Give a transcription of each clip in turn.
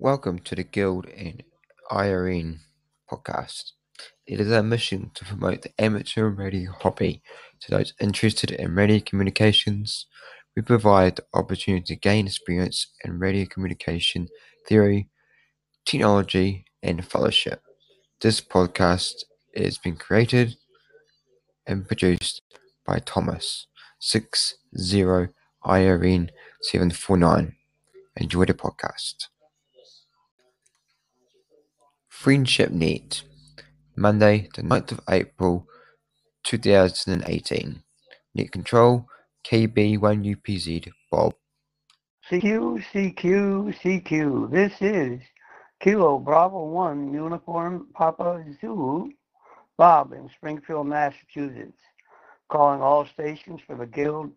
Welcome to the Guild and IRN podcast. It is our mission to promote the amateur radio hobby to those interested in radio communications. We provide the opportunity to gain experience in radio communication theory, technology, and fellowship. This podcast has been created and produced by Thomas 60IRN749. Enjoy the podcast. Friendship Net, Monday the 9th of April 2018. Net control, KB1UPZ, Bob. CQ, this is Kilo Bravo 1 Uniform Papa Zulu, Bob in Springfield, Massachusetts. Calling all stations for the Guild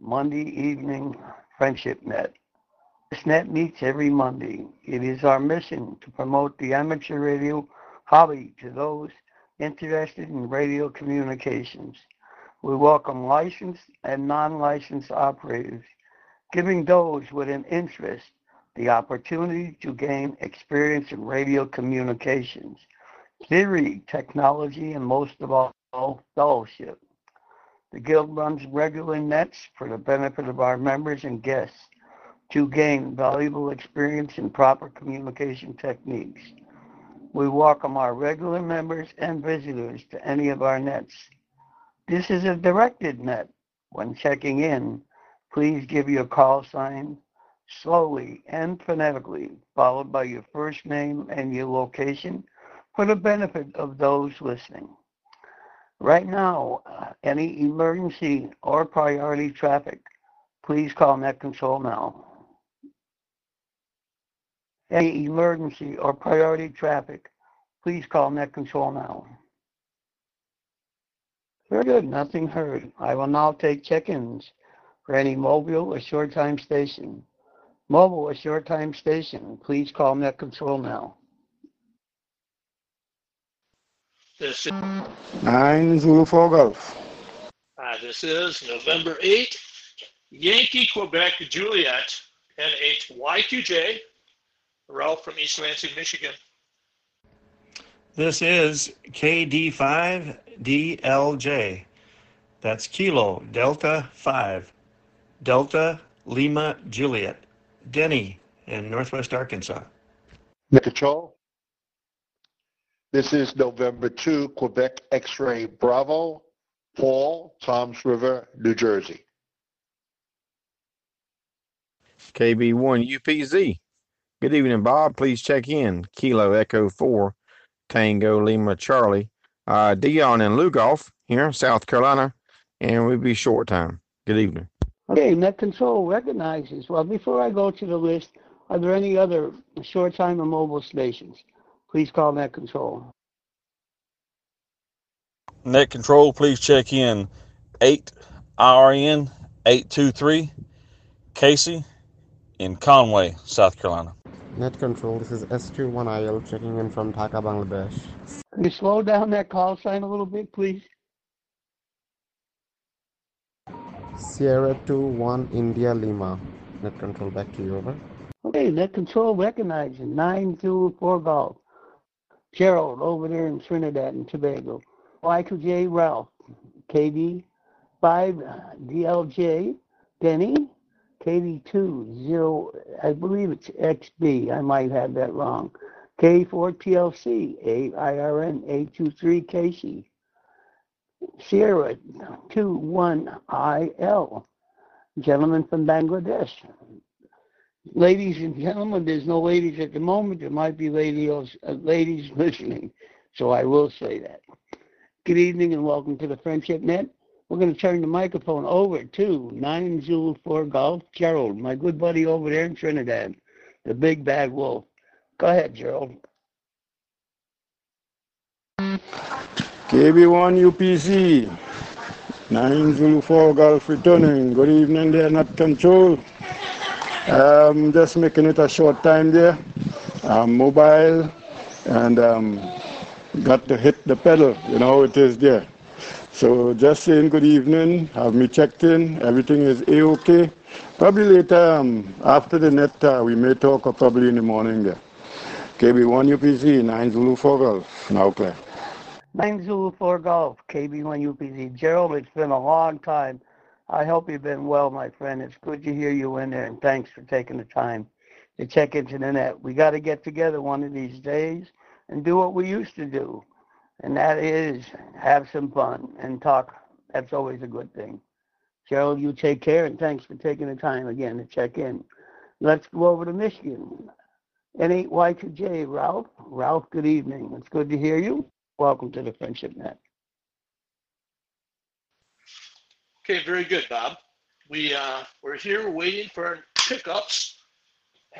Monday evening Friendship Net. This net meets every Monday. It is our mission to promote the amateur radio hobby to those interested in radio communications. We welcome licensed and non-licensed operators, giving those with an interest the opportunity to gain experience in radio communications, theory, technology, and most of all, fellowship. The Guild runs regular nets for the benefit of our members and guests to gain valuable experience in proper communication techniques. We welcome our regular members and visitors to any of our nets. This is a directed net. When checking in, please give your call sign slowly and phonetically, followed by your first name and your location for the benefit of those listening. Right now, any emergency or priority traffic, please call Net Control now. Any emergency or priority traffic, please call Net Control now. Very good, nothing heard. I will now take check-ins for any mobile or short-time station. Mobile or short-time station, please call Net Control now. This is 9 Zulu 4 Golf. This is November 8, Yankee, Quebec, Juliet, N8YQJ. Ralph from East Lansing, Michigan. This is KD5DLJ. That's Kilo Delta 5, Delta Lima Juliet. Denny in Northwest Arkansas. Net Control. This is November 2, Quebec X-Ray Bravo, Paul, Toms River, New Jersey. KB1UPZ. Good evening, Bob. Please check in. Kilo Echo 4, Tango Lima Charlie. Dion and Lugoff here, South Carolina, and we'll be short time. Good evening. Okay, Net Control recognizes. Well, before I go to the list, are there any other short time or mobile stations? Please call Net Control. Net Control, please check in. 8IRN 823, Casey in Conway, South Carolina. Net Control, this is S21IL checking in from Dhaka, Bangladesh. Can you slow down that call sign a little bit, please? Sierra 21 India Lima. Net Control, back to you, over. Okay, Net Control recognizing 924 Golf. Gerald over there in Trinidad and Tobago. Y2J Ralph. KB5DLJ Denny. KD2 I believe it's XB. I might have that wrong. K4TLC, IRN 823 Casey. Sierra 21IL. Gentlemen from Bangladesh. Ladies and gentlemen, there's no ladies at the moment. There might be ladies listening, so I will say that. Good evening and welcome to the Friendship Net. We're going to turn the microphone over to 9 Zulu 4 Golf, Gerald, my good buddy over there in Trinidad, the big bad wolf. Go ahead, Gerald. KB1UPC, 9 Zulu 4 Golf returning. Good evening there, Net Control. Just making it a short time there. I'm mobile and got to hit the pedal. You know, it is there. So just saying good evening, have me checked in, everything is A-OK, Probably later, after the net, we may talk, or probably in the morning there. KB1UPZ, 9 Zulu 4 Golf, now clear. 9 Zulu 4 Golf, KB1UPZ. Gerald, it's been a long time. I hope you've been well, my friend. It's good to hear you in there, and thanks for taking the time to check into the net. We got to get together one of these days and do what we used to do, and that is have some fun and talk. That's always a good thing. Gerald, you take care, and thanks for taking the time again to check in. Let's go over to Michigan. N8Y2J, Ralph. Ralph, good evening. It's good to hear you. Welcome to the Friendship Net. Okay, very good, Bob. We're here waiting for our pickups.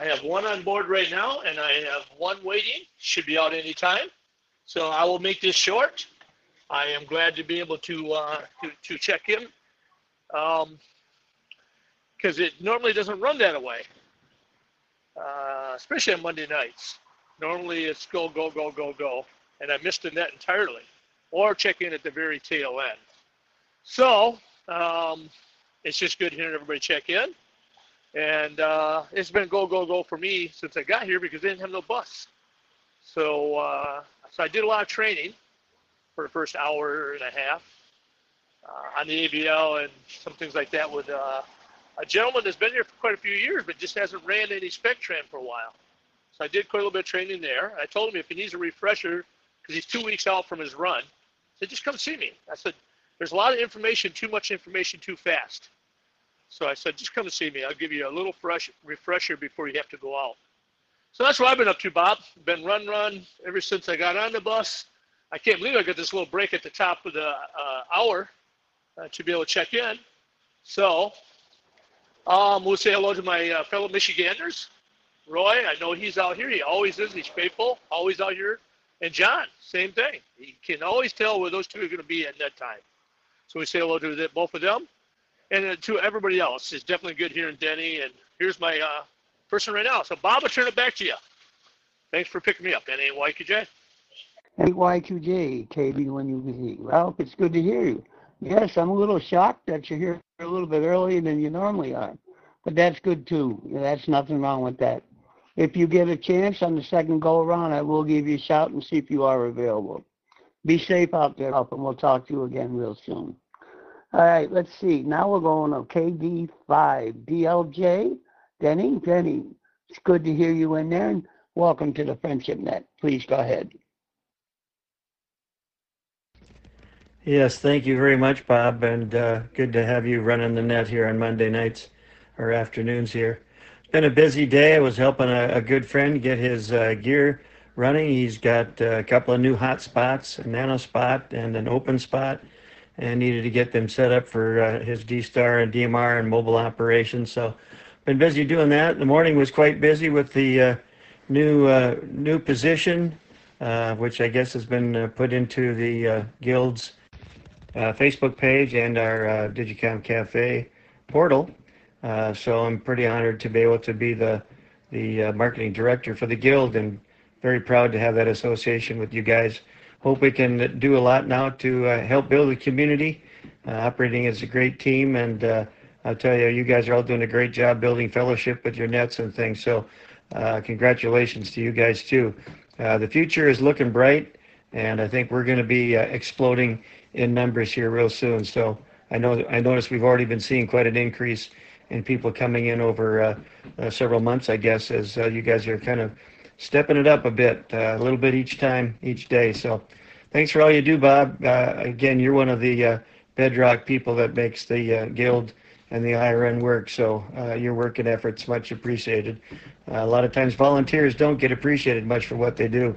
I have one on board right now, and I have one waiting. Should be out any time. So I will make this short. I am glad to be able to check in, because it normally doesn't run that away. Especially on Monday nights. Normally it's go, go, go, go, go, and I missed the net entirely, or check in at the very tail end. So it's just good hearing everybody check in, and it's been go, go, go for me since I got here, because they didn't have no bus. So so I did a lot of training for the first hour and a half on the ABL and some things like that with a gentleman that's been here for quite a few years, but just hasn't ran any SpecTran for a while. So I did quite a little bit of training there. I told him if he needs a refresher, because he's 2 weeks out from his run, I said, just come see me. I said, there's a lot of information, too much information, too fast. So I said, just come and see me. I'll give you a little fresh refresher before you have to go out. So that's what I've been up to, Bob. Been run ever since I got on the bus. I can't believe I got this little break at the top of the hour to be able to check in. So we'll say hello to my fellow Michiganders. Roy, I know he's out here. He always is. He's faithful, always out here. And John, same thing. You can always tell where those two are going to be at that time. So we say hello to both of them. And to everybody else. It's definitely good hearing Denny. And here's my person right now. So, Bob, I'll turn it back to you. Thanks for picking me up, N8YQJ. N8YQJ, KB1UPZ. Ralph, it's good to hear you. Yes, I'm a little shocked that you're here a little bit earlier than you normally are. But that's good, too. That's nothing wrong with that. If you get a chance on the second go-around, I will give you a shout and see if you are available. Be safe out there, and we'll talk to you again real soon. All right, let's see. Now we're going to KD5DLJ. Denny, it's good to hear you in there, and welcome to the Friendship Net. Please go ahead. Yes, thank you very much, Bob, and good to have you running the net here on Monday nights or afternoons here. It's been a busy day. I was helping a good friend get his gear running. He's got a couple of new hot spots, a nano spot and an open spot, and needed to get them set up for his D-Star and DMR and mobile operations. So been busy doing that. The morning was quite busy with the new position, which I guess has been put into the Guild's Facebook page and our Digicom Cafe portal. So I'm pretty honored to be able to be the marketing director for the Guild, and very proud to have that association with you guys. Hope we can do a lot now to help build the community, operating as a great team. And I'll tell you, you guys are all doing a great job building fellowship with your nets and things. So congratulations to you guys, too. The future is looking bright, and I think we're going to be exploding in numbers here real soon. So I noticed we've already been seeing quite an increase in people coming in over several months, I guess, as you guys are kind of stepping it up a bit, a little bit each time, each day. So thanks for all you do, Bob. Again, you're one of the bedrock people that makes the Guild and the IRN work. So your work and effort's much appreciated. A lot of times volunteers don't get appreciated much for what they do.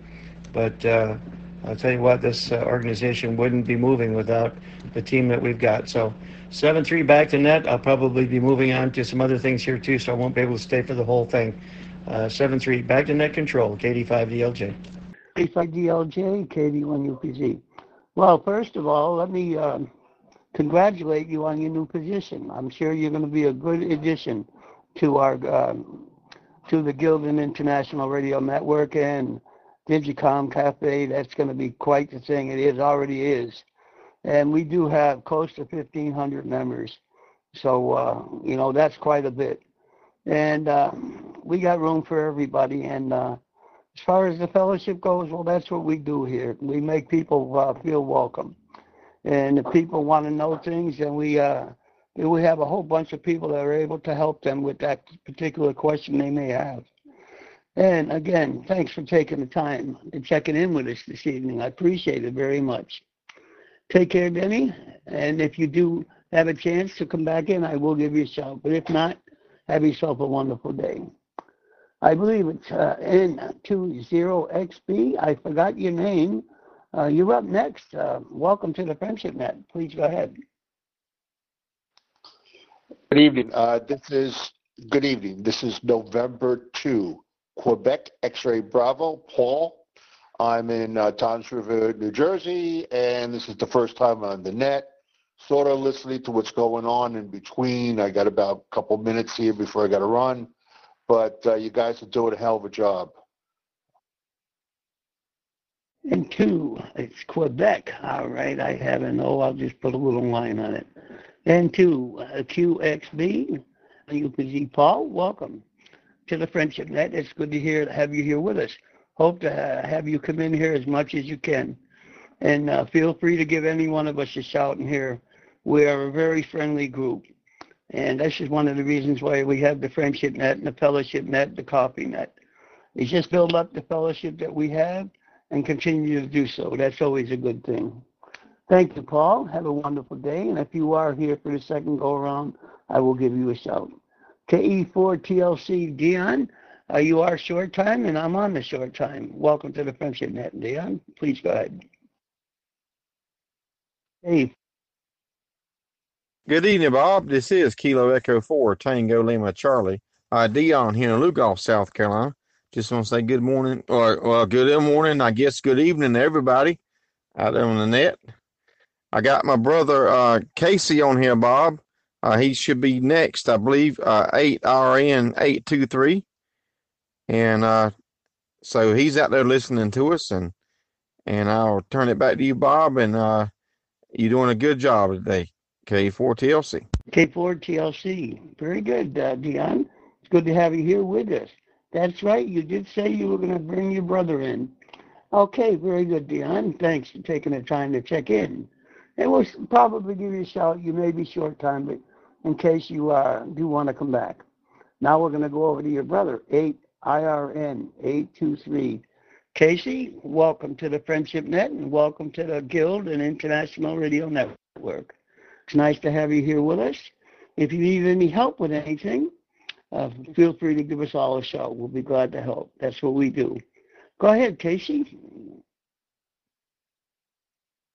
But I'll tell you what, this organization wouldn't be moving without the team that we've got. So 7-3 back to net. I'll probably be moving on to some other things here too, so I won't be able to stay for the whole thing. 7-3, back to net control, KD5DLJ. KD5DLJ, KD1UPZ. Well, first of all, let me congratulate you on your new position. I'm sure you're going to be a good addition to our to the Guild and International Radio Network and Digicom Cafe. That's going to be quite the thing. It already is. And we do have close to 1,500 members. So, you know, that's quite a bit. And we got room for everybody. And as far as the fellowship goes, well, that's what we do here. We make people feel welcome. And if people want to know things, then we have a whole bunch of people that are able to help them with that particular question they may have. And again, thanks for taking the time and checking in with us this evening. I appreciate it very much. Take care, Denny. And if you do have a chance to come back in, I will give you a shout. But if not, have yourself a wonderful day. I believe it's N20XB. I forgot your name. You're up next. Welcome to the Friendship Net. Please go ahead. Good evening. This is November 2, Quebec X-Ray Bravo, Paul. I'm in Toms River, New Jersey, and this is the first time on the net, sort of listening to what's going on in between. I got about a couple minutes here before I got to run, but you guys are doing a hell of a job. And two, it's Quebec. All right, I have an O. I'll just put a little line on it. And two, QXB, UPZ Paul, welcome to the Friendship Net. It's good to have you here with us. Hope to have you come in here as much as you can. And feel free to give any one of us a shout in here. We are a very friendly group. And this is one of the reasons why we have the Friendship Net and the Fellowship Net, the Coffee Net. It's just build up the fellowship that we have and continue to do so. That's always a good thing. Thank you, Paul. Have a wonderful day. And if you are here for the second go-around, I will give you a shout. KE4TLC Dion. You are short time, and I'm on the short time. Welcome to the Friendship Net, Dion. Please go ahead. Hey. Good evening, Bob. This is Kilo Echo 4, Tango Lima Charlie. Dion here in Lugoff, South Carolina. Just want to say good morning, or well, good morning, I guess good evening to everybody out there on the net. I got my brother Casey on here, Bob. He should be next, I believe, 8RN823. And so he's out there listening to us, and I'll turn it back to you, Bob, and you're doing a good job today, K4TLC. K4TLC. Very good, Dion. It's good to have you here with us. That's right. You did say you were going to bring your brother in. Okay, very good, Dion. Thanks for taking the time to check in. And we'll probably give you a shout. You may be short time, but in case you do want to come back. Now we're going to go over to your brother, 8. IRN 823. Casey, welcome to the Friendship Net and welcome to the Guild and International Radio Network. It's nice to have you here with us. If you need any help with anything, feel free to give us all a shout. We'll be glad to help. That's what we do. Go ahead, Casey.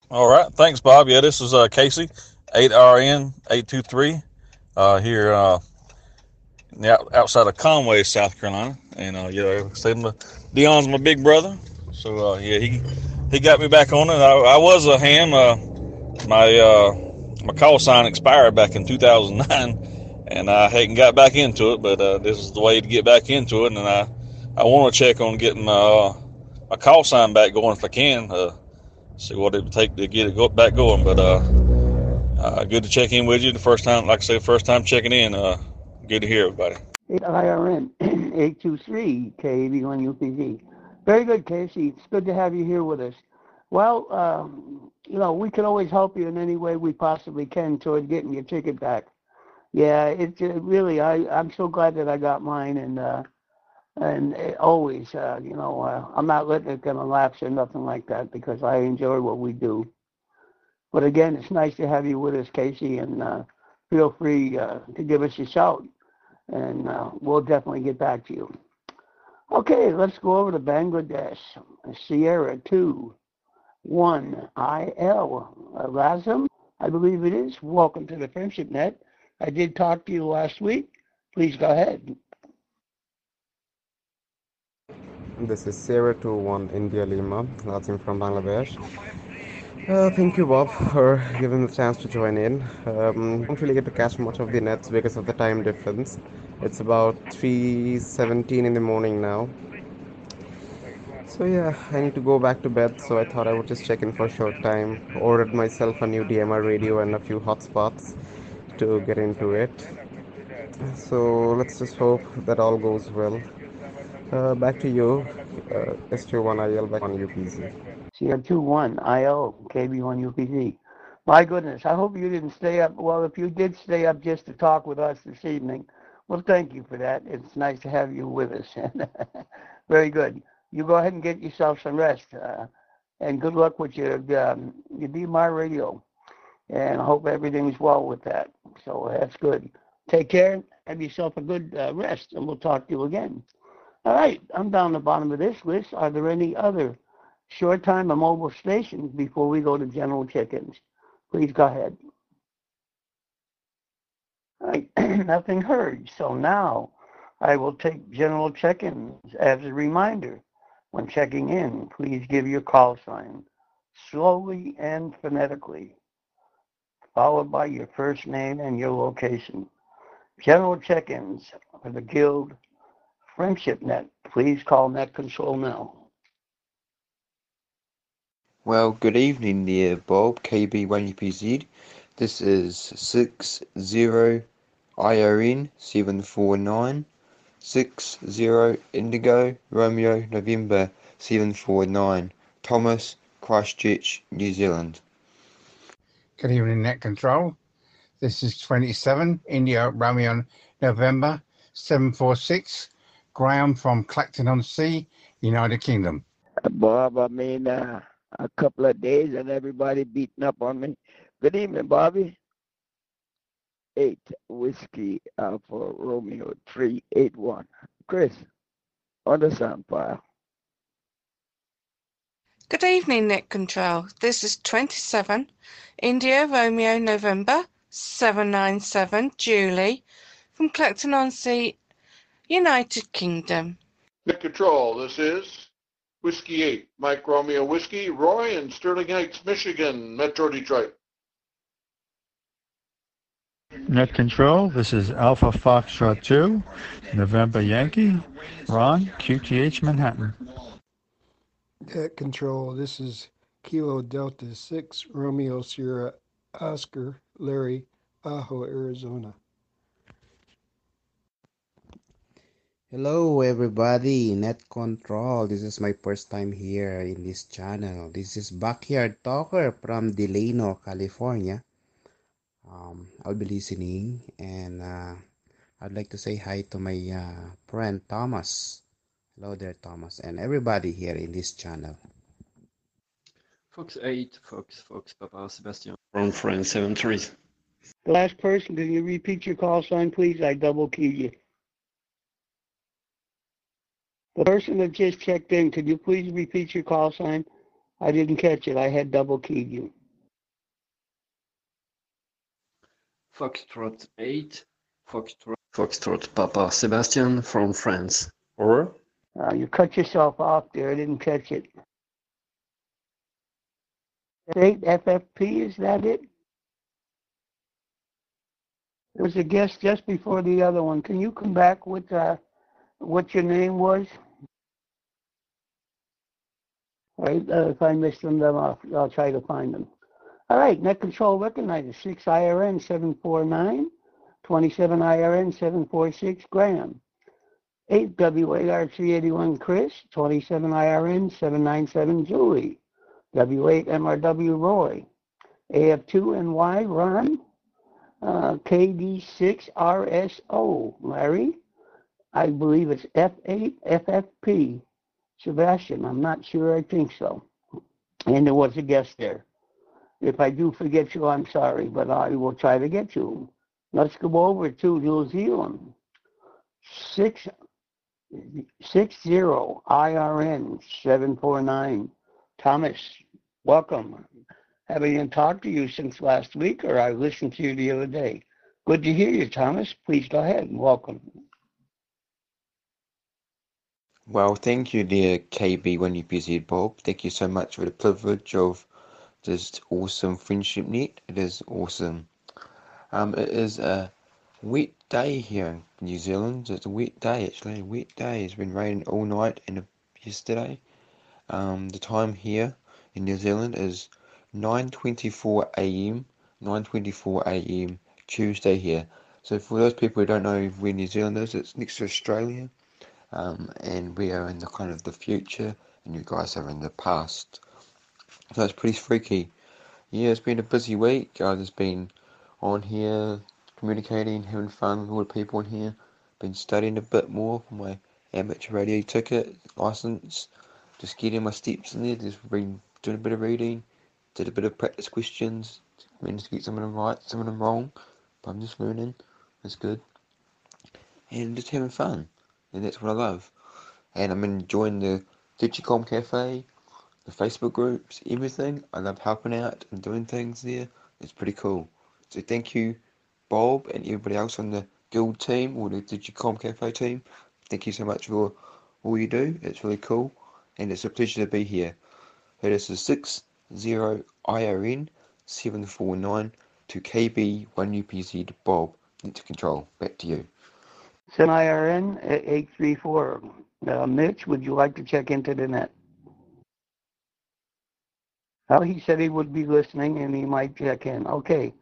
All right. Thanks, Bob. Yeah, this is Casey, 8RN 823 here. Outside of Conway, South Carolina, and Dion's my big brother, so he got me back on it. I was a ham. My call sign expired back in 2009, and I hadn't got back into it. But this is the way to get back into it, and I want to check on getting my call sign back going if I can. See what it would take to get it back going. But good to check in with you the first time. Like I said, first time checking in. Good to hear everybody. IRN 823 KB1UPZ. Very good, Casey. It's good to have you here with us. Well, you know, we can always help you in any way we possibly can toward getting your ticket back. Yeah, it's really. I'm so glad that I got mine, and always, you know, I'm not letting it come lapse or nothing like that because I enjoy what we do. But again, it's nice to have you with us, Casey, and feel free to give us a shout. And we'll definitely get back to you. Okay, let's go over to Bangladesh. Sierra 2-1-IL. Razam, I believe it is. Welcome to the Friendship Net. I did talk to you last week. Please go ahead. This is Sierra 2-1 India Lima. Razam from Bangladesh. Thank you, Bob, for giving the chance to join in. I don't really get to catch much of the nets because of the time difference. It's about 3:17 in the morning now. So yeah, I need to go back to bed, so I thought I would just check in for a short time. Ordered myself a new DMR radio and a few hotspots. to get into it. So let's just hope that all goes well. Back to you, S21IL back on UPZ. CR21IL, KB1UPZ. My goodness, I hope you didn't stay up. Well, if you did stay up just to talk with us this evening, well, thank you for that. It's nice to have you with us. Very good. You go ahead and get yourself some rest, and good luck with your DMR radio, and I hope everything's well with that. So that's good. Take care. Have yourself a good rest, and we'll talk to you again. All right, I'm down the bottom of this list. Are there any other short-time or mobile stations before we go to general check-ins? Please go ahead. All right, nothing heard. So now I will take general check-ins. As a reminder, when checking in, please give your call sign slowly and phonetically, followed by your first name and your location. General check-ins for the Guild Friendship Net. Please call Net Control now. Well, good evening there, Bob, KB1UPZ. This is 60 IRN 749, 60 Indigo Romeo November 749, Thomas, Christchurch, New Zealand. Good evening, Net Control. This is 27 India Romeo November 746. Graham from Clacton-on-Sea, United Kingdom. Bob, I mean, a couple of days and everybody beating up on me. Good evening, Bobby. 8 Whiskey Alpha Romeo 381. Chris, on the sound file. Good evening, Net Control. This is 27 India Romeo November 797, Julie from Clacton-on-Sea, United Kingdom. Net Control, this is Whiskey 8, Mike Romeo Whiskey, Roy in Sterling Heights, Michigan, Metro Detroit. Net Control, this is Alpha Foxtrot 2, November Yankee, Ron, QTH, Manhattan. Net Control, this is Kilo Delta 6, Romeo Sierra, Oscar, Larry, Ajo, Arizona. Hello everybody, Net Control. This is my first time here in this channel. This is Backyard Talker from Delano, California. I'll be listening, and I'd like to say hi to my friend Thomas. Hello there, Thomas, and everybody here in this channel. Fox 8, Fox Papa Sebastian from France 73. The last person, can you repeat your call sign, please? I double keyed you. The person that just checked in, could you please repeat your call sign? I didn't catch it. I had double-keyed you. Foxtrot 8, Foxtrot Papa Sebastian from France. Or? You cut yourself off there. I didn't catch it. 8 FFP, is that it? There was a guest just before the other one. Can you come back with what your name was? All right, if I missed them, I'll try to find them. All right, Net Control recognizes 6 IRN 749, 27 IRN 746, Graham, 8 W8R 381, Chris, 27 IRN 797, Julie, W8MRW, Roy, AF2NY, Ron, KD6RSO, Larry. I believe it's F8 FFP, Sebastian. I'm not sure. I think so. And there was a guest there. If I do forget you, I'm sorry, but I will try to get you. Let's go over to New Zealand. 60 IRN 749. Thomas, welcome. Haven't talked to you since last week, or I listened to you the other day. Good to hear you, Thomas. Please go ahead and welcome. Well, thank you, dear KB1UPZ Bob. Thank you so much for the privilege of this awesome Friendship Net. It is awesome. It is a wet day here in New Zealand. It's a wet day, actually. A wet day. It's been raining all night and yesterday. The time here in New Zealand is 9:24 a.m. Tuesday here. So for those people who don't know where New Zealand is, it's next to Australia, and we are in the kind of the future, and you guys are in the past. So it's pretty freaky. Yeah, it's been a busy week. I've just been on here, communicating, having fun with all the people in here. Been studying a bit more for my amateur radio ticket, license. Just getting my steps in there, just been doing a bit of reading. Did a bit of practice questions. Managed to get some of them right, some of them wrong. But I'm just learning. That's good. And just having fun. And that's what I love. And I'm enjoying the Digicom Cafe, the Facebook groups, everything. I love helping out and doing things there. It's pretty cool. So thank you, Bob, and everybody else on the Guild team or the Digicom Cafe team. Thank you so much for all you do. It's really cool, and it's a pleasure to be here. So this is 60 IRN 749 to KB1UPZ Bob. Network control. Back to you. It's an IRN at 834. Mitch, would you like to check into the net? Well, he said he would be listening and he might check in. Okay.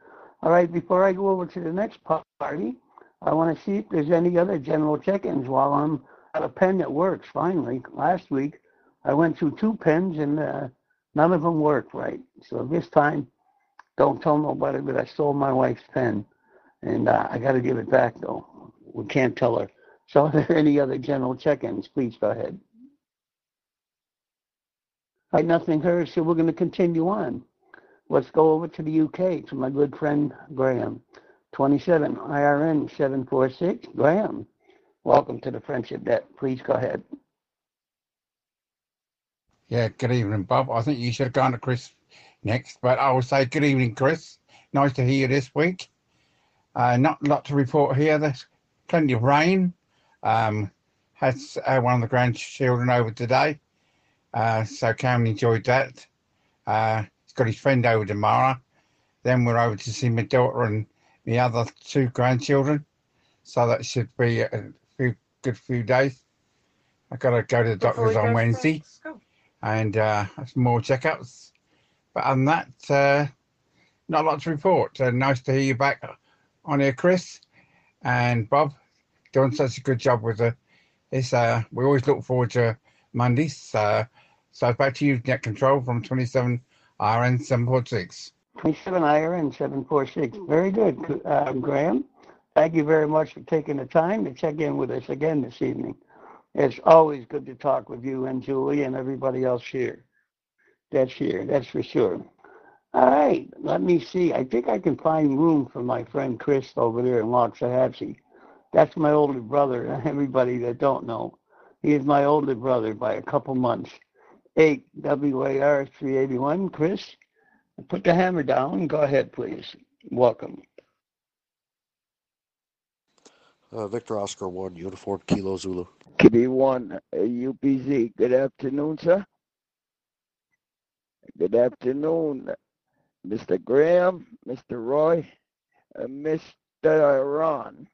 All right, before I go over to the next party, I want to see if there's any other general check-ins while I'm at a pen that works, finally. Last week, I went through two pens and none of them worked right. So this time, don't tell nobody that I stole my wife's pen. And I got to give it back, though. We can't tell her. So if there are any other general check-ins, please go ahead. I nothing heard, so we're going to continue on. Let's go over to the UK to my good friend Graham. 27 IRN 746. Graham, welcome to the Friendship Net. Please go ahead. Yeah, good evening, Bob. I think you should have gone to Chris next, but I will say good evening, Chris. Nice to hear you this week. Not a lot to report here. There's plenty of rain. Had one of the grandchildren over today. So Cam enjoyed that. He's got his friend over tomorrow. Then we're over to see my daughter and my other two grandchildren. So that should be a good few days. I've got to go to the doctor's on Wednesday. And some more checkups. But other than that, not a lot to report. So nice to hear you back on here, Chris. And Bob, doing such a good job with this. We always look forward to Mondays. So back to you, Net Control, from 27 IRN 746. 27 IRN 746. Very good, Graham. Thank you very much for taking the time to check in with us again this evening. It's always good to talk with you and Julie and everybody else here. That's for sure. All right, let me see. I think I can find room for my friend Chris over there in Loxahatchee. That's my older brother, and everybody that don't know. He is my older brother by a couple months. 8 WAR 381. Chris, put the hammer down. Go ahead, please. Welcome. Victor Oscar 1, Uniform Kilo Zulu. KB1UPZ. Good afternoon, sir. Good afternoon, Mr. Graham, Mr. Roy, and Mr. Ron.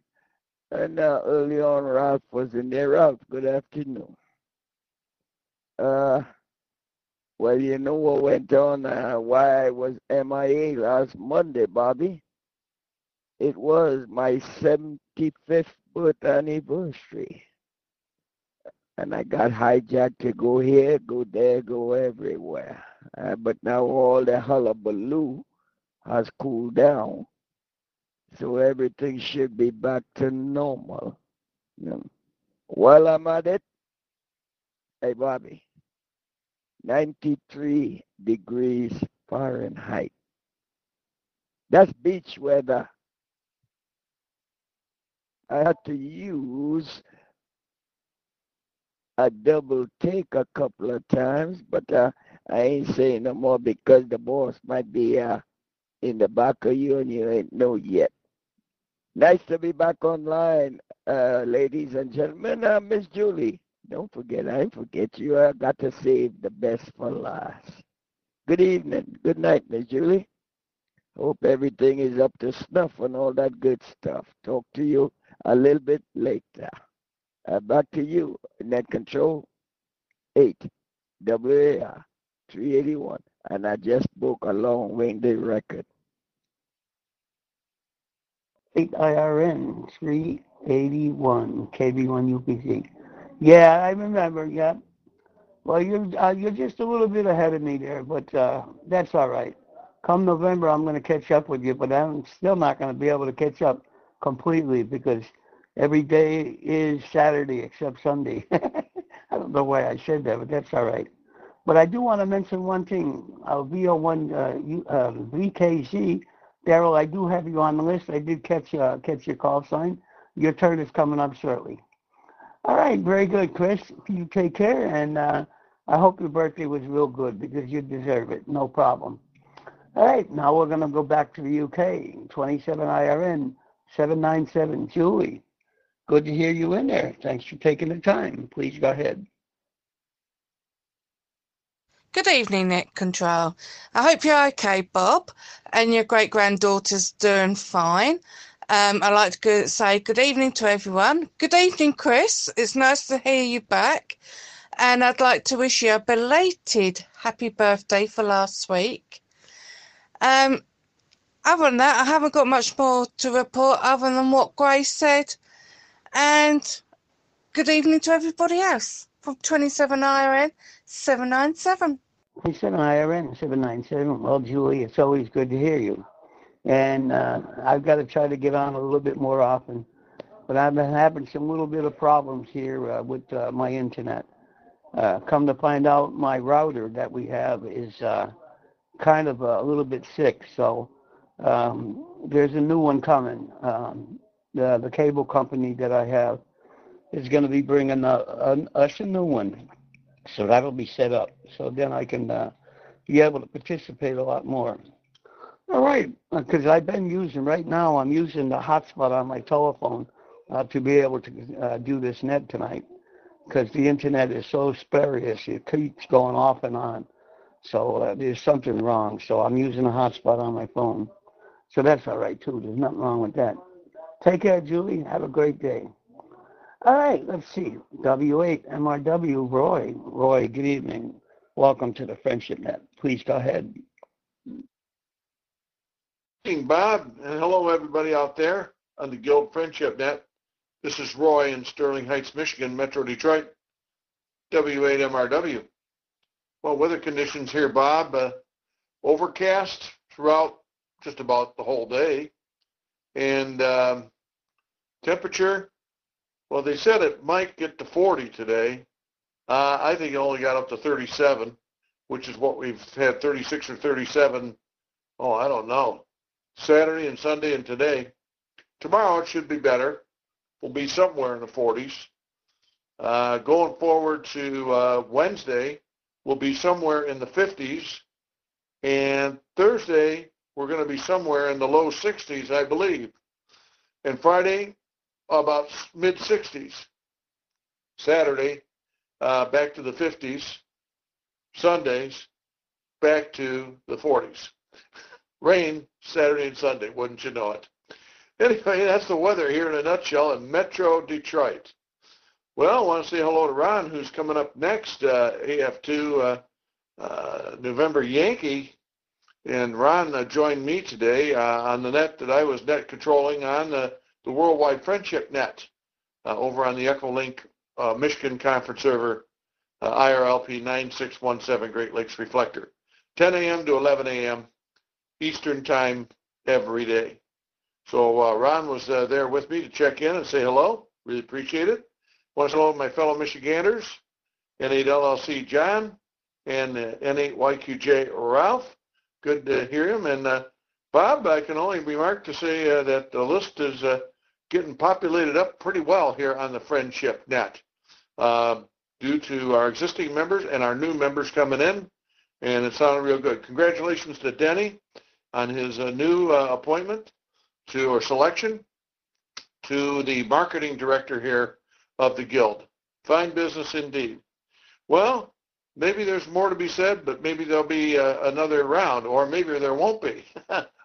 And early on, Ralph was in there. Ralph, good afternoon. Well, you know what went on, why I was MIA last Monday, Bobby. It was my 75th birth anniversary. And I got hijacked to go here, go there, go everywhere. But now all the hullabaloo has cooled down. So everything should be back to normal. You know. While I'm at it, hey, Bobby, 93 degrees Fahrenheit. That's beach weather. I had to use a double take a couple of times, but I ain't saying no more because the boss might be in the back of you and you ain't know yet. Nice to be back online, ladies and gentlemen. Miss Julie. Don't forget, I forget you. I got to save the best for last. Good evening. Good night, Miss Julie. Hope everything is up to snuff and all that good stuff. Talk to you a little bit later. Back to you, Net Control 8, WAR 381. And I just broke a long winded record. State IRN 381 KB1UPZ. Yeah, I remember. Yeah. Well, you're just a little bit ahead of me there, but that's all right. Come November, I'm going to catch up with you, but I'm still not going to be able to catch up completely because every day is Saturday except Sunday. I don't know why I said that, but that's all right. But I do want to mention one thing. VO1VKZ, Daryl, I do have you on the list. I did catch your call sign. Your turn is coming up shortly. All right, very good, Chris. You take care, and I hope your birthday was real good because you deserve it. No problem. All right, now we're going to go back to the UK. 27 IRN 797 Julie. Good to hear you in there. Thanks for taking the time. Please go ahead. Good evening, Net Control. I hope you're okay, Bob, and your great-granddaughter's doing fine. I'd like to say good evening to everyone. Good evening, Chris. It's nice to hear you back. And I'd like to wish you a belated happy birthday for last week. Other than that, I haven't got much more to report other than what Grace said. And good evening to everybody else from 27 IRN 797. 27 IRN 797. Well, Julie, it's always good to hear you. And I've got to try to get on a little bit more often. But I've been having some little bit of problems here with my internet. Come to find out, my router that we have is kind of a little bit sick. So there's a new one coming. The cable company that I have is going to be bringing us a new one. So that'll be set up. So then I can be able to participate a lot more. All right, because I've been using, right now, I'm using the hotspot on my telephone to be able to do this net tonight because the internet is so spurious. It keeps going off and on. So there's something wrong. So I'm using a hotspot on my phone. So that's all right, too. There's nothing wrong with that. Take care, Julie. Have a great day. All right, let's see. W8MRW, Roy. Roy, good evening. Welcome to the Friendship Net. Please go ahead. Good evening, Bob, and hello, everybody out there on the Guild Friendship Net. This is Roy in Sterling Heights, Michigan, Metro Detroit, W8MRW. Well, weather conditions here, Bob. Overcast throughout just about the whole day. And temperature, well, they said it might get to 40 today. I think it only got up to 37, which is what we've had, 36 or 37, oh, I don't know, Saturday and Sunday and today. Tomorrow it should be better. We'll be somewhere in the 40s. Going forward to Wednesday, we'll be somewhere in the 50s. And Thursday, we're going to be somewhere in the low 60s, I believe. And Friday, about mid-60s. Saturday, back to the 50s. Sundays, back to the 40s. Rain Saturday and Sunday, wouldn't you know it? Anyway, that's the weather here in a nutshell in Metro Detroit. Well, I want to say hello to Ron, who's coming up next, AF2 November Yankee. And Ron joined me today on the net that I was net controlling on, the Worldwide Friendship Net, over on the Echolink Michigan Conference Server, IRLP 9617 Great Lakes Reflector, 10 a.m. to 11 a.m. Eastern Time every day. So Ron was there with me to check in and say hello. Really appreciate it. Want to hello to my fellow Michiganders, N8 LLC John, and N8YQJ Ralph. Good to hear him. And Bob, I can only remark to say that the list is getting populated up pretty well here on the Friendship Net due to our existing members and our new members coming in, and it sounded real good. Congratulations to Denny on his new appointment to, or selection, to the marketing director here of the Guild. Fine business indeed. Well, maybe there's more to be said, but maybe there'll be another round, or maybe there won't be.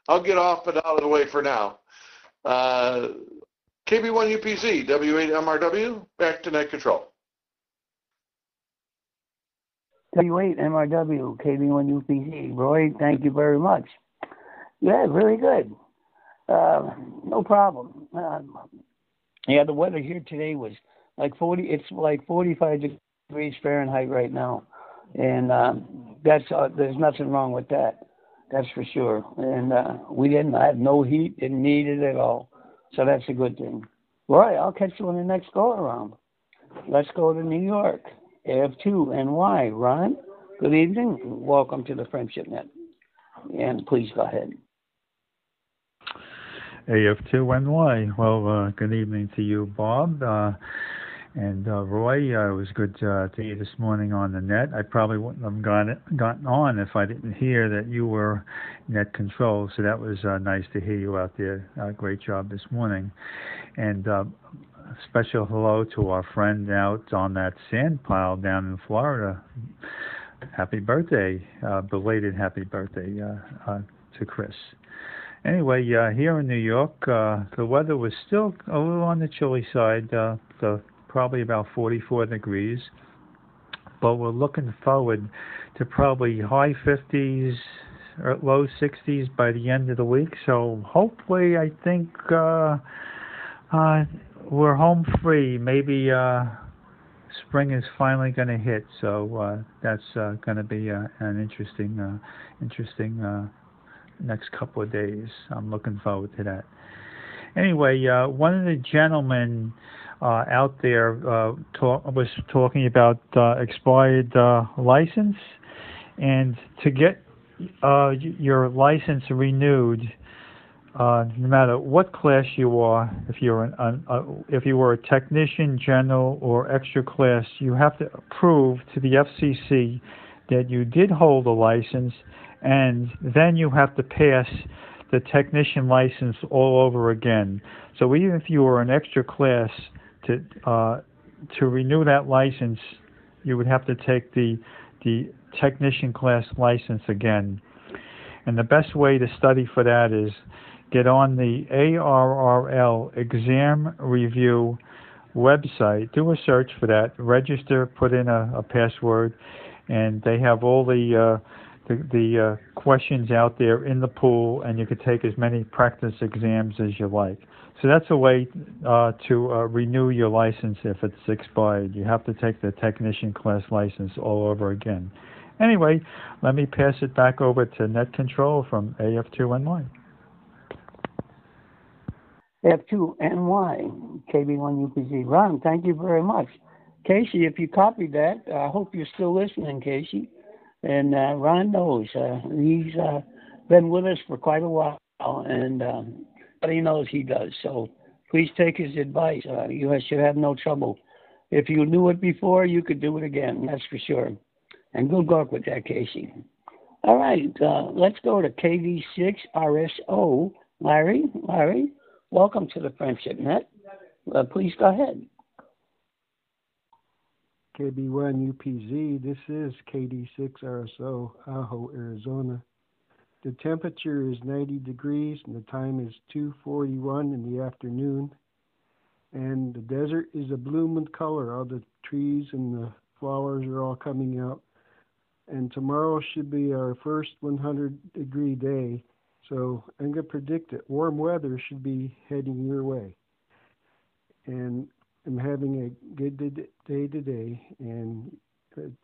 I'll get off and out of the way for now. KB1UPZ, W8MRW, back to net control. W8MRW, KB1UPZ. Roy, thank you very much. Yeah, really good. No problem. Yeah, the weather here today was like 40. It's like 45 degrees Fahrenheit right now, and that's there's nothing wrong with that. That's for sure. And we didn't have no heat. Didn't need it at all. So that's a good thing. Roy, I'll catch you on the next go around. Let's go to New York. AF2NY. Ron, good evening. Welcome to the Friendship Net. And please go ahead. AF2NY. Well, good evening to you, Bob. And Roy, it was good to hear this morning on the net. I probably wouldn't have gotten on if I didn't hear that you were net control. So that was nice to hear you out there. Great job this morning. And a special hello to our friend out on that sand pile down in Florida. Happy birthday, belated happy birthday to Chris. Anyway, here in New York, the weather was still a little on the chilly side. Probably about 44 degrees, but we're looking forward to probably high 50s or low 60s by the end of the week. So hopefully, I think we're home free. Maybe spring is finally going to hit. So that's going to be an interesting next couple of days. I'm looking forward to that. Anyway, one of the gentlemen out there was talking about expired license, and to get your license renewed, no matter what class you are, if you were a technician, general, or extra class, you have to prove to the FCC that you did hold a license, and then you have to pass the technician license all over again. So even if you were an extra class, to renew that license, you would have to take the technician class license again. And the best way to study for that is get on the ARRL exam review website, do a search for that, register, put in a password, and they have all the questions out there in the pool, and you could take as many practice exams as you like. So that's a way to renew your license if it's expired. You have to take the technician class license all over again. Anyway, let me pass it back over to Net Control from AF2NY. AF2NY, KB1UPZ. Ron, thank you very much. Casey, if you copied that, I hope you're still listening, Casey. And Ron knows. He's been with us for quite a while, and but he knows he does. So please take his advice. You should have no trouble. If you knew it before, you could do it again. That's for sure. And good luck with that, Casey. All right. Let's go to KD6RSO. Larry, welcome to the Friendship Net. Please go ahead. KB1UPZ, this is KD6RSO, Ajo, Arizona. The temperature is 90 degrees and the time is 2:41 in the afternoon. And the desert is a blooming color. All the trees and the flowers are all coming out. And tomorrow should be our first 100-degree day. So I'm going to predict it. Warm weather should be heading your way. And I'm having a good day today, and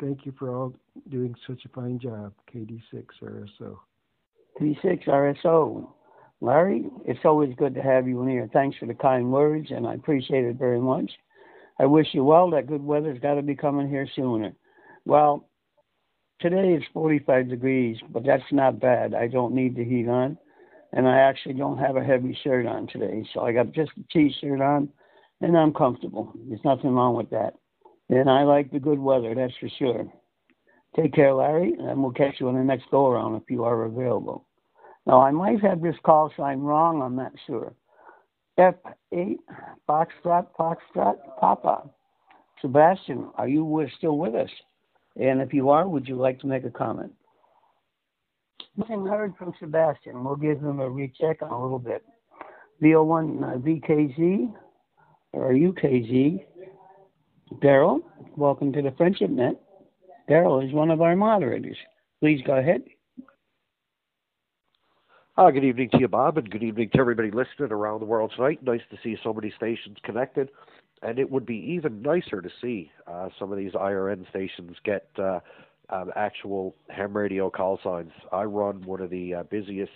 thank you for all doing such a fine job, KD6RSO. KD6RSO. Larry, it's always good to have you in here. Thanks for the kind words, and I appreciate it very much. I wish you well. That good weather's got to be coming here sooner. Well, today it's 45 degrees, but that's not bad. I don't need the heat on, and I actually don't have a heavy shirt on today, so I got just a T-shirt on. And I'm comfortable. There's nothing wrong with that. And I like the good weather, that's for sure. Take care, Larry, and we'll catch you on the next go-around if you are available. Now, I might have this call sign wrong, I'm not sure. F8, Foxtrot, Papa. Sebastian, are you still with us? And if you are, would you like to make a comment? Nothing heard from Sebastian. We'll give him a recheck in a little bit. VO1VKZ. Or UKZ. Daryl, welcome to the Friendship Net. Daryl is one of our moderators. Please go ahead. Good evening to you, Bob, and good evening to everybody listening around the world tonight. Nice to see so many stations connected, and it would be even nicer to see some of these IRN stations get actual ham radio call signs. I run one of the busiest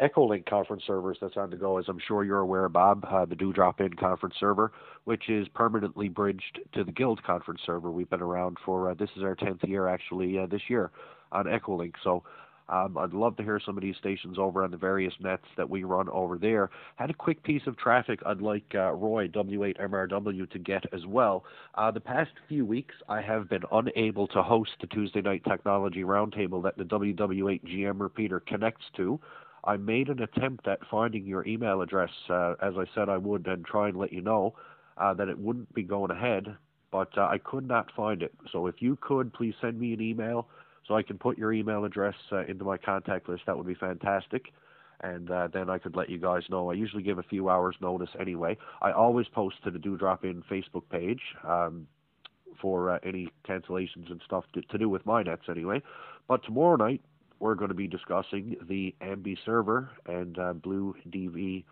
Echolink conference servers that's on the go, as I'm sure you're aware, Bob, the Dewdrop In conference server, which is permanently bridged to the Guild conference server. We've been around for, this is our 10th year, actually, this year on Echolink, so I'd love to hear some of these stations over on the various nets that we run over there. Had a quick piece of traffic I'd like Roy, W8MRW, to get as well. The past few weeks, I have been unable to host the Tuesday Night Technology Roundtable that the WW8GM repeater connects to. I made an attempt at finding your email address, as I said I would, and try and let you know that it wouldn't be going ahead, but I could not find it. So if you could, please send me an email so I can put your email address into my contact list. That would be fantastic. And then I could let you guys know. I usually give a few hours notice anyway. I always post to the Dewdrop In Facebook page for any cancellations and stuff to do with my nets anyway. But tomorrow night, we're going to be discussing the Ambi server and Blue DV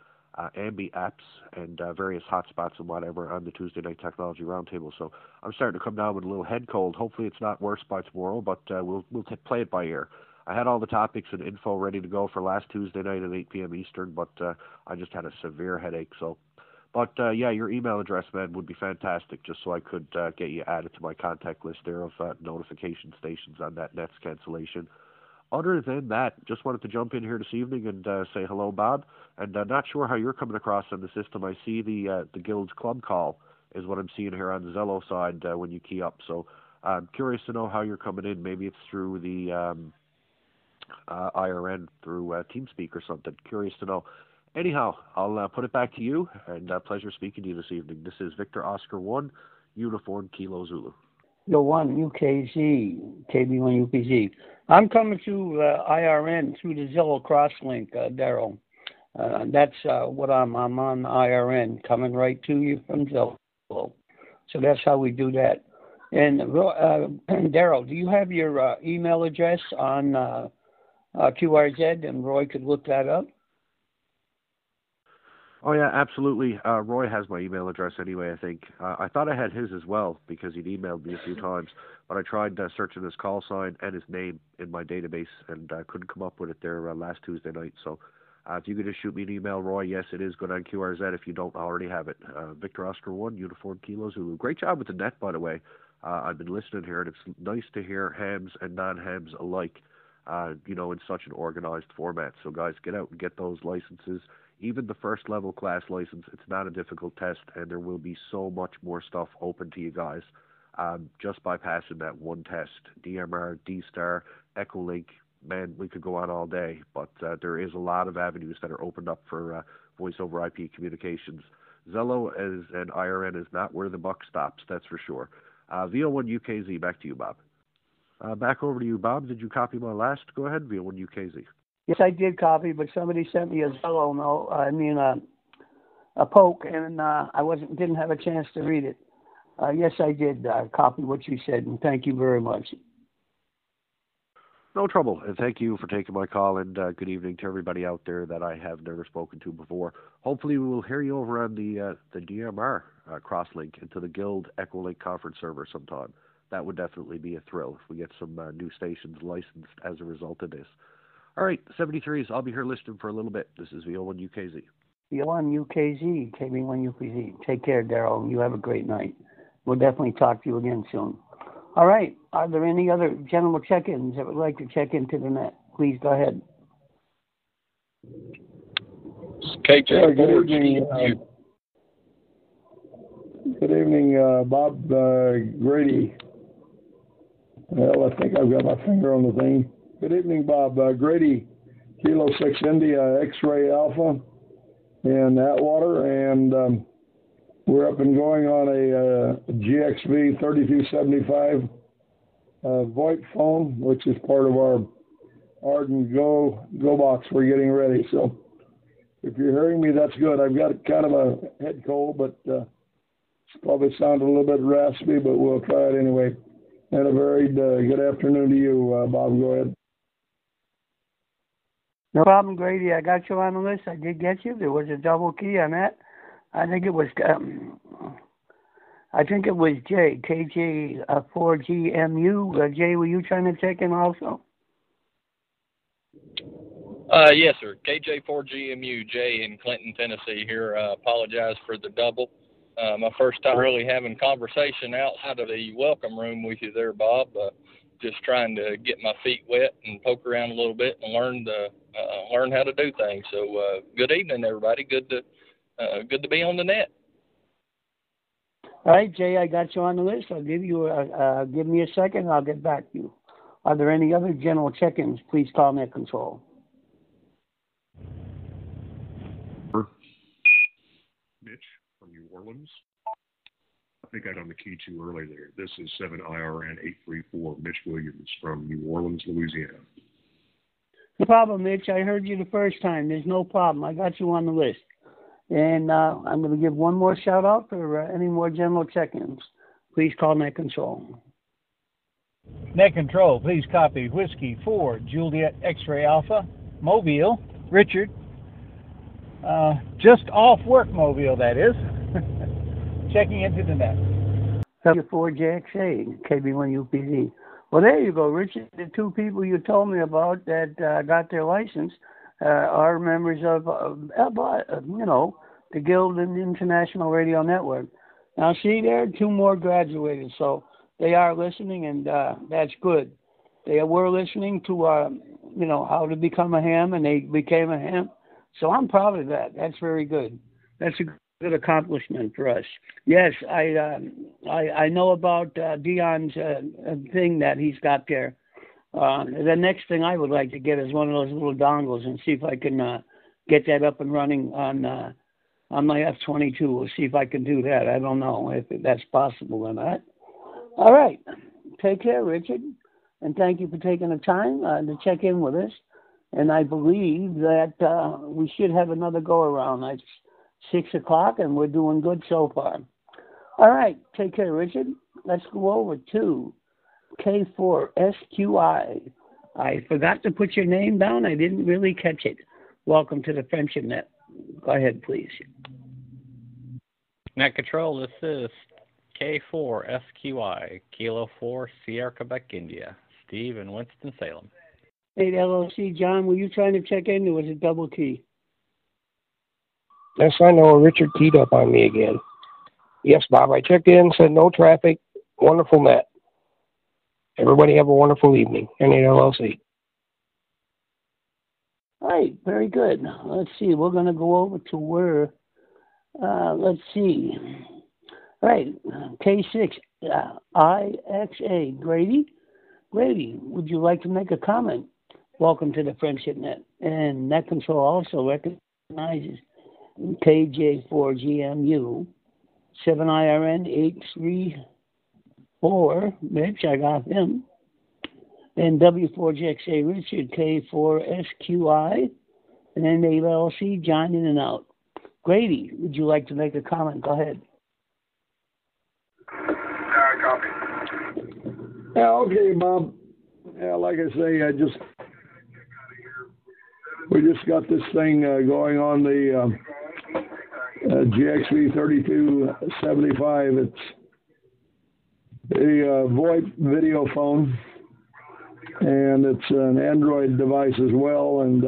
Ambi apps and various hotspots and whatever on the Tuesday Night Technology Roundtable. So I'm starting to come down with a little head cold. Hopefully it's not worse by tomorrow, but we'll play it by ear. I had all the topics and info ready to go for last Tuesday night at 8 p.m. Eastern, but I just had a severe headache. So, but yeah, your email address, man, would be fantastic, just so I could get you added to my contact list there of notification stations on that Nets cancellation. Other than that, just wanted to jump in here this evening and say hello, Bob. And not sure how you're coming across on the system. I see the Guild's club call is what I'm seeing here on the Zello side when you key up. So I'm curious to know how you're coming in. Maybe it's through the IRN, through TeamSpeak or something. Curious to know. Anyhow, I'll put it back to you, and pleasure speaking to you this evening. This is Victor Oscar 1, Uniform Kilo Zulu. The 1UKZ, KB1UPZ. I'm coming to IRN through the Zillow crosslink, Daryl. That's what I'm on IRN, coming right to you from Zillow. So that's how we do that. And Daryl, do you have your email address on QRZ, and Roy could look that up? Oh, yeah, absolutely. Roy has my email address anyway, I think. I thought I had his as well because he'd emailed me a few times, but I tried searching his call sign and his name in my database and couldn't come up with it there last Tuesday night. So if you could just shoot me an email, Roy, yes, it is good on QRZ if you don't already have it. Victor Oscar 1, Uniform Kilo Zulu. Great job with the net, by the way. I've been listening here, and it's nice to hear hams and non-hams alike, you know, in such an organized format. So, guys, get out and get those licenses. Even the first level class license, it's not a difficult test, and there will be so much more stuff open to you guys just by passing that one test. DMR, D-Star, Echolink, man, we could go on all day, but there is a lot of avenues that are opened up for voice over IP communications. Zello and IRN is not where the buck stops, that's for sure. VO1UKZ, back to you, Bob. Back over to you, Bob. Did you copy my last? Go ahead, VO1UKZ. Yes, I did copy, but somebody sent me a Zello note, a poke, and I didn't have a chance to read it. Yes, I did copy what you said, and thank you very much. No trouble, and thank you for taking my call, and good evening to everybody out there that I have never spoken to before. Hopefully we will hear you over on the DMR crosslink into the Guild Echolink conference server sometime. That would definitely be a thrill if we get some new stations licensed as a result of this. All right, 73s, I'll be here listening for a little bit. This is VO1UKZ. VO1UKZ, KB1UPZ. Take care, Daryl. You have a great night. We'll definitely talk to you again soon. All right, are there any other general check-ins that would like to check into the net? Please go ahead. Good evening, Bob Grady. Well, I think I've got my finger on the thing. Good evening, Bob. Grady, Kilo 6 India, X-Ray Alpha in Atwater, and we're up and going on a GXV 3275 VoIP phone, which is part of our Arden Go box. We're getting ready. So if you're hearing me, that's good. I've got kind of a head cold, but it's probably sounded a little bit raspy, but we'll try it anyway. And a very good afternoon to you, Bob. Go ahead. No problem, Grady. I got you on the list. I did get you. There was a double key on that. I think it was Jay, KJ4GMU. Jay, were you trying to check him also? Yes, sir. KJ4GMU, Jay in Clinton, Tennessee here. Apologize for the double. My first time really having conversation outside of the welcome room with you there, Bob. Just trying to get my feet wet and poke around a little bit and learn how to do things. So good evening, everybody. Good to be on the net. All right, Jay, I got you on the list. I'll give you give me a second. I'll get back to you. Are there any other general check-ins? Please call Net Control. Mitch from New Orleans. I think I got on the key too early there. This is 7IRN 834, Mitch Williams from New Orleans, Louisiana. No problem, Mitch. I heard you the first time. There's no problem. I got you on the list. And I'm going to give one more shout-out for any more general check-ins. Please call Net Control. Net Control, please copy Whiskey 4, Juliet X-Ray Alpha, Mobile, Richard. Just off work, Mobile, that is. Checking into the net. W4JXA, KB1UPZ. Well, there you go, Richard. The two people you told me about that got their license are members of, the Guild and the International Radio Network. Now, see there, two more graduated, so they are listening, and that's good. They were listening to, how to become a ham, and they became a ham. So I'm proud of that. That's very good. That's a good accomplishment for us. Yes, I know about Dion's thing that he's got there. The next thing I would like to get is one of those little dongles and see if I can get that up and running on my F-22. We'll see if I can do that. I don't know if that's possible or not. All right. Take care, Richard, and thank you for taking the time to check in with us. And I believe that we should have another go-around. It's 6 o'clock, and we're doing good so far. All right. Take care, Richard. Let's go over to K4SQI. I forgot to put your name down. I didn't really catch it. Welcome to the Friendship Net. Go ahead, please. Net Control, this is K4SQI, Kilo 4, Sierra, Quebec, India. Steve in Winston-Salem. Hey, LLC, John, were you trying to check in, or was it double key? Yes, I know. Richard keyed up on me again. Yes, Bob, I checked in, said no traffic. Wonderful net. Everybody have a wonderful evening. And LLC. All right, very good. Let's see. We're going to go over to where, let's see. All right, K6IXA, Grady. Grady, would you like to make a comment? Welcome to the Friendship Net. And Net Control also recognizes KJ4GMU, 7IRN834, Mitch, I got him, and W4JXA Richard, K4SQI, and then LLC, John in and out. Grady, would you like to make a comment? Go ahead. Yeah, okay, Bob. Yeah, like I say, we just got this thing going on the GXV 3275. It's a VoIP video phone, and it's an Android device as well. And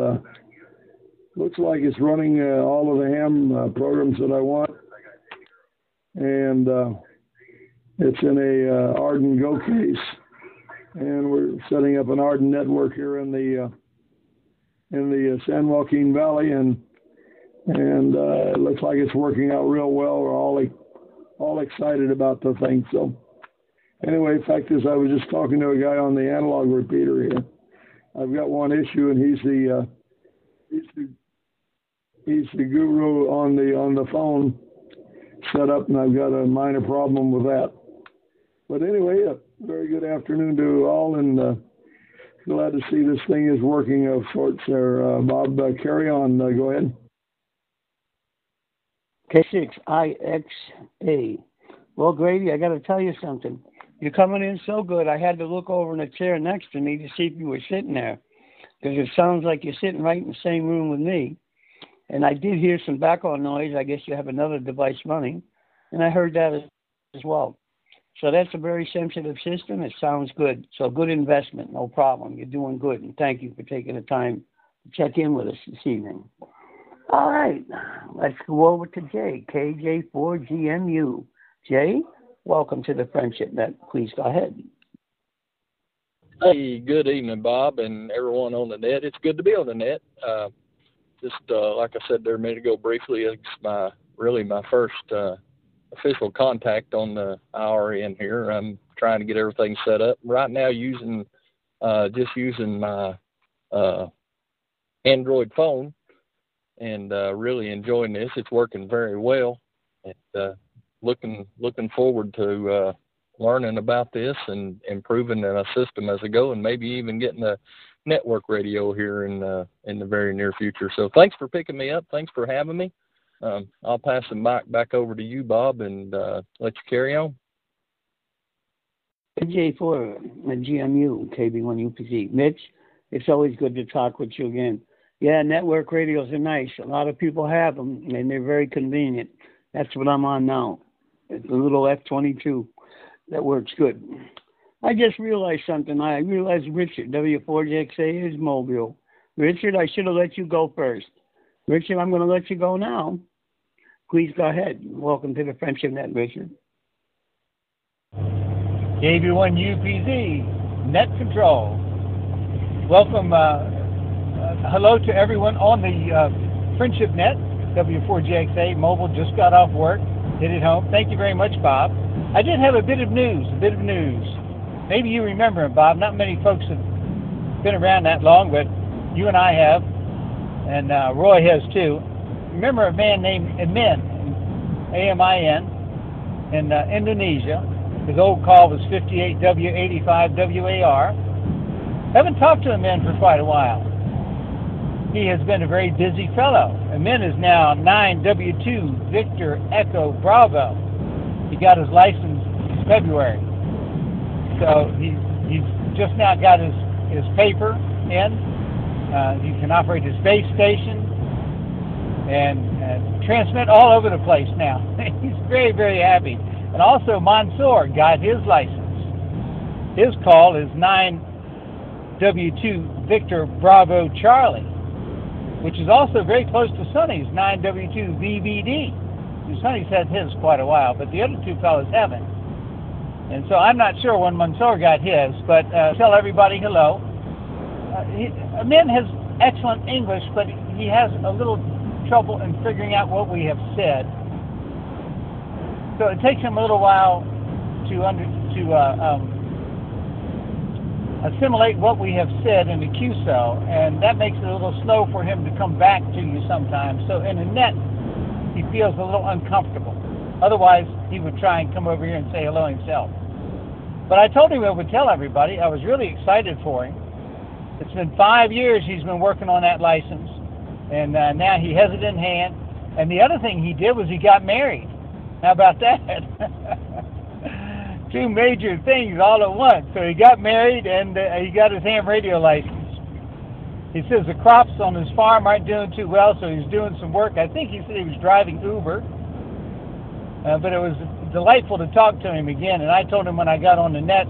looks like it's running all of the ham programs that I want, and it's in a ARDN Go case, and we're setting up an ARDN network here in the San Joaquin Valley, and it looks like it's working out real well. We're all excited about the thing. So anyway, fact is, I was just talking to a guy on the analog repeater here. I've got one issue, and he's the guru on the phone setup, and I've got a minor problem with that. But anyway, a very good afternoon to all, and glad to see this thing is working of sorts there. Bob, carry on. Go ahead. K6IXA. Well, Grady, I got to tell you something. You're coming in so good, I had to look over in the chair next to me to see if you were sitting there. because it sounds like you're sitting right in the same room with me. And I did hear some background noise. I guess you have another device running, and I heard that as well. So that's a very sensitive system. It sounds good. So good investment, no problem. You're doing good, and thank you for taking the time to check in with us this evening. All right, let's go over to Jay, KJ4GMU. Jay, welcome to the Friendship Net. Please go ahead. Hey, good evening, Bob, and everyone on the net. It's good to be on the net. Just like I said there a minute ago briefly, it's really my first official contact on the IRN here. I'm trying to get everything set up right now using my Android phone, and really enjoying this. It's working very well, and looking forward to learning about this and improving the system as I go, and maybe even getting a network radio here in the very near future. So thanks for picking me up. Thanks for having me. I'll pass the mic back over to you, Bob, and let you carry on. KJ4GMU, KB1UPZ. Mitch, it's always good to talk with you again. Yeah, network radios are nice. A lot of people have them, and they're very convenient. That's what I'm on now. It's a little F-22 that works good. I just realized something. I realized Richard, W4JXA, is mobile. Richard, I should have let you go first. Richard, I'm going to let you go now. Please go ahead. Welcome to the Friendship Net, Richard. KB1UPZ, Net Control. Welcome. Hello to everyone on the Friendship Net, W4JXA, mobile, just got off work, hit it home. Thank you very much, Bob. I did have a bit of news. Maybe you remember it, Bob. Not many folks have been around that long, but you and I have, and Roy has too. Remember a man named Amin, A-M-I-N, in Indonesia. His old call was 58W85WAR. Haven't talked to Amin for quite a while. He has been a very busy fellow. Amin is now 9W2 Victor Echo Bravo. He got his license in February. So he's just now got his paper in. He can operate his base station and transmit all over the place now. He's very, very happy. And also Mansour got his license. His call is 9W2 Victor Bravo Charlie, which is also very close to Sonny's 9W2 VBD. Sonny's had his quite a while, but the other two fellas haven't. And so I'm not sure when Mansour got his, but tell everybody hello. Amin has excellent English, but he has a little trouble in figuring out what we have said. So it takes him a little while to assimilate what we have said in the QSO, and that makes it a little slow for him to come back to you sometimes. So in the net, he feels a little uncomfortable. Otherwise, he would try and come over here and say hello himself. But I told him I would tell everybody. I was really excited for him. It's been 5 years he's been working on that license, and now he has it in hand. And the other thing he did was he got married. How about that? Two major things all at once. So he got married, and he got his ham radio license. He says the crops on his farm aren't doing too well, so he's doing some work. I think he said he was driving Uber. But it was delightful to talk to him again, and I told him when I got on the net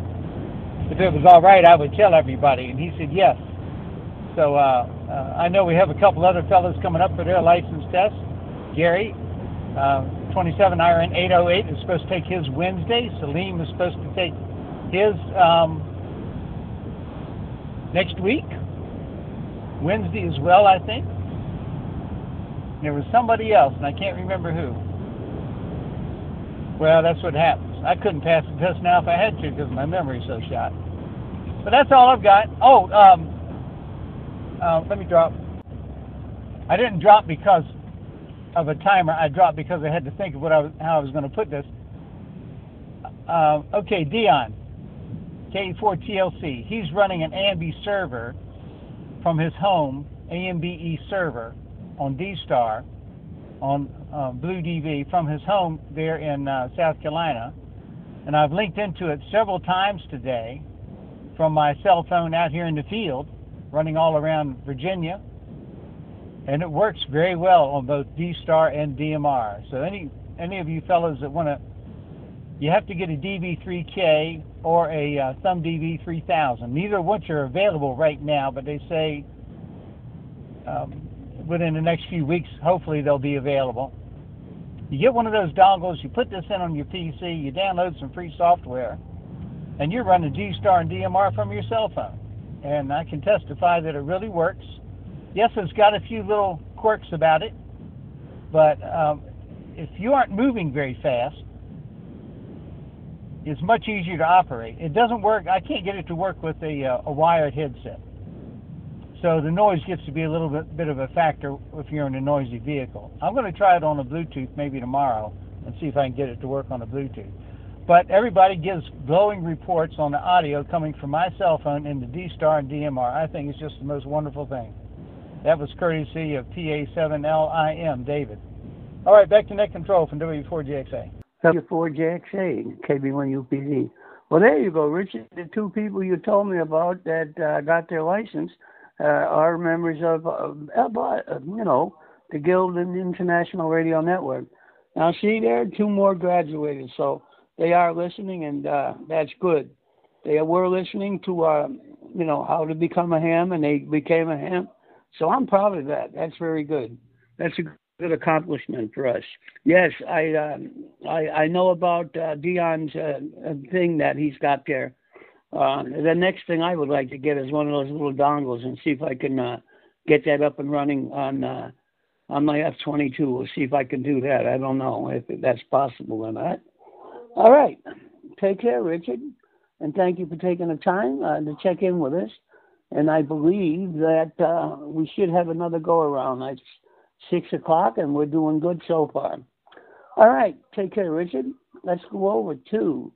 if it was all right, I would tell everybody, and he said yes. So I know we have a couple other fellows coming up for their license test. Gary, 27 IRN 808, is supposed to take his Wednesday. Salim is supposed to take his next week, Wednesday as well, I think. And there was somebody else, and I can't remember who. Well, that's what happens. I couldn't pass the test now if I had to because my memory's so shot. But that's all I've got. Oh, let me drop. I didn't drop because of a timer. I dropped because I had to think of how I was going to put this. Okay, Dion, K4TLC. He's running an AMB server from his home, AMBE server on D-Star, on Blue DV from his home there in South Carolina, and I've linked into it several times today from my cell phone out here in the field, running all around Virginia, and it works very well on both D-Star and DMR. So any of you fellows that want to, you have to get a DB3K or a Thumb DB3000. Neither of which are available right now, but they say within the next few weeks, hopefully they'll be available. You get one of those dongles, you put this in on your PC, you download some free software, and you're running G-Star and DMR from your cell phone. And I can testify that it really works. Yes, it's got a few little quirks about it, but if you aren't moving very fast, it's much easier to operate. It doesn't work, I can't get it to work with a wired headset. So the noise gets to be a little bit of a factor if you're in a noisy vehicle. I'm going to try it on a Bluetooth maybe tomorrow and see if I can get it to work on a Bluetooth. But everybody gives glowing reports on the audio coming from my cell phone into D-Star and DMR. I think it's just the most wonderful thing. That was courtesy of PA7LIM, David. All right, back to Net Control from W4JXA. W4JXA, KB1UPZ. Well, there you go, Richard. The two people you told me about that got their license are members of, you know, the Guild and the International Radio Network. Now, see, there are two more graduated, so they are listening, and that's good. They were listening to, you know, how to become a ham, and they became a ham. So I'm proud of that. That's very good. That's a good accomplishment for us. Yes, I know about Dion's thing that he's got there. The next thing I would like to get is one of those little dongles and see if I can get that up and running on my F22. We'll see if I can do that. I don't know if that's possible or not. All right. Take care, Richard, and thank you for taking the time to check in with us. And I believe that we should have another go-around. It's 6 o'clock, and we're doing good so far. All right. Take care, Richard. Let's go over to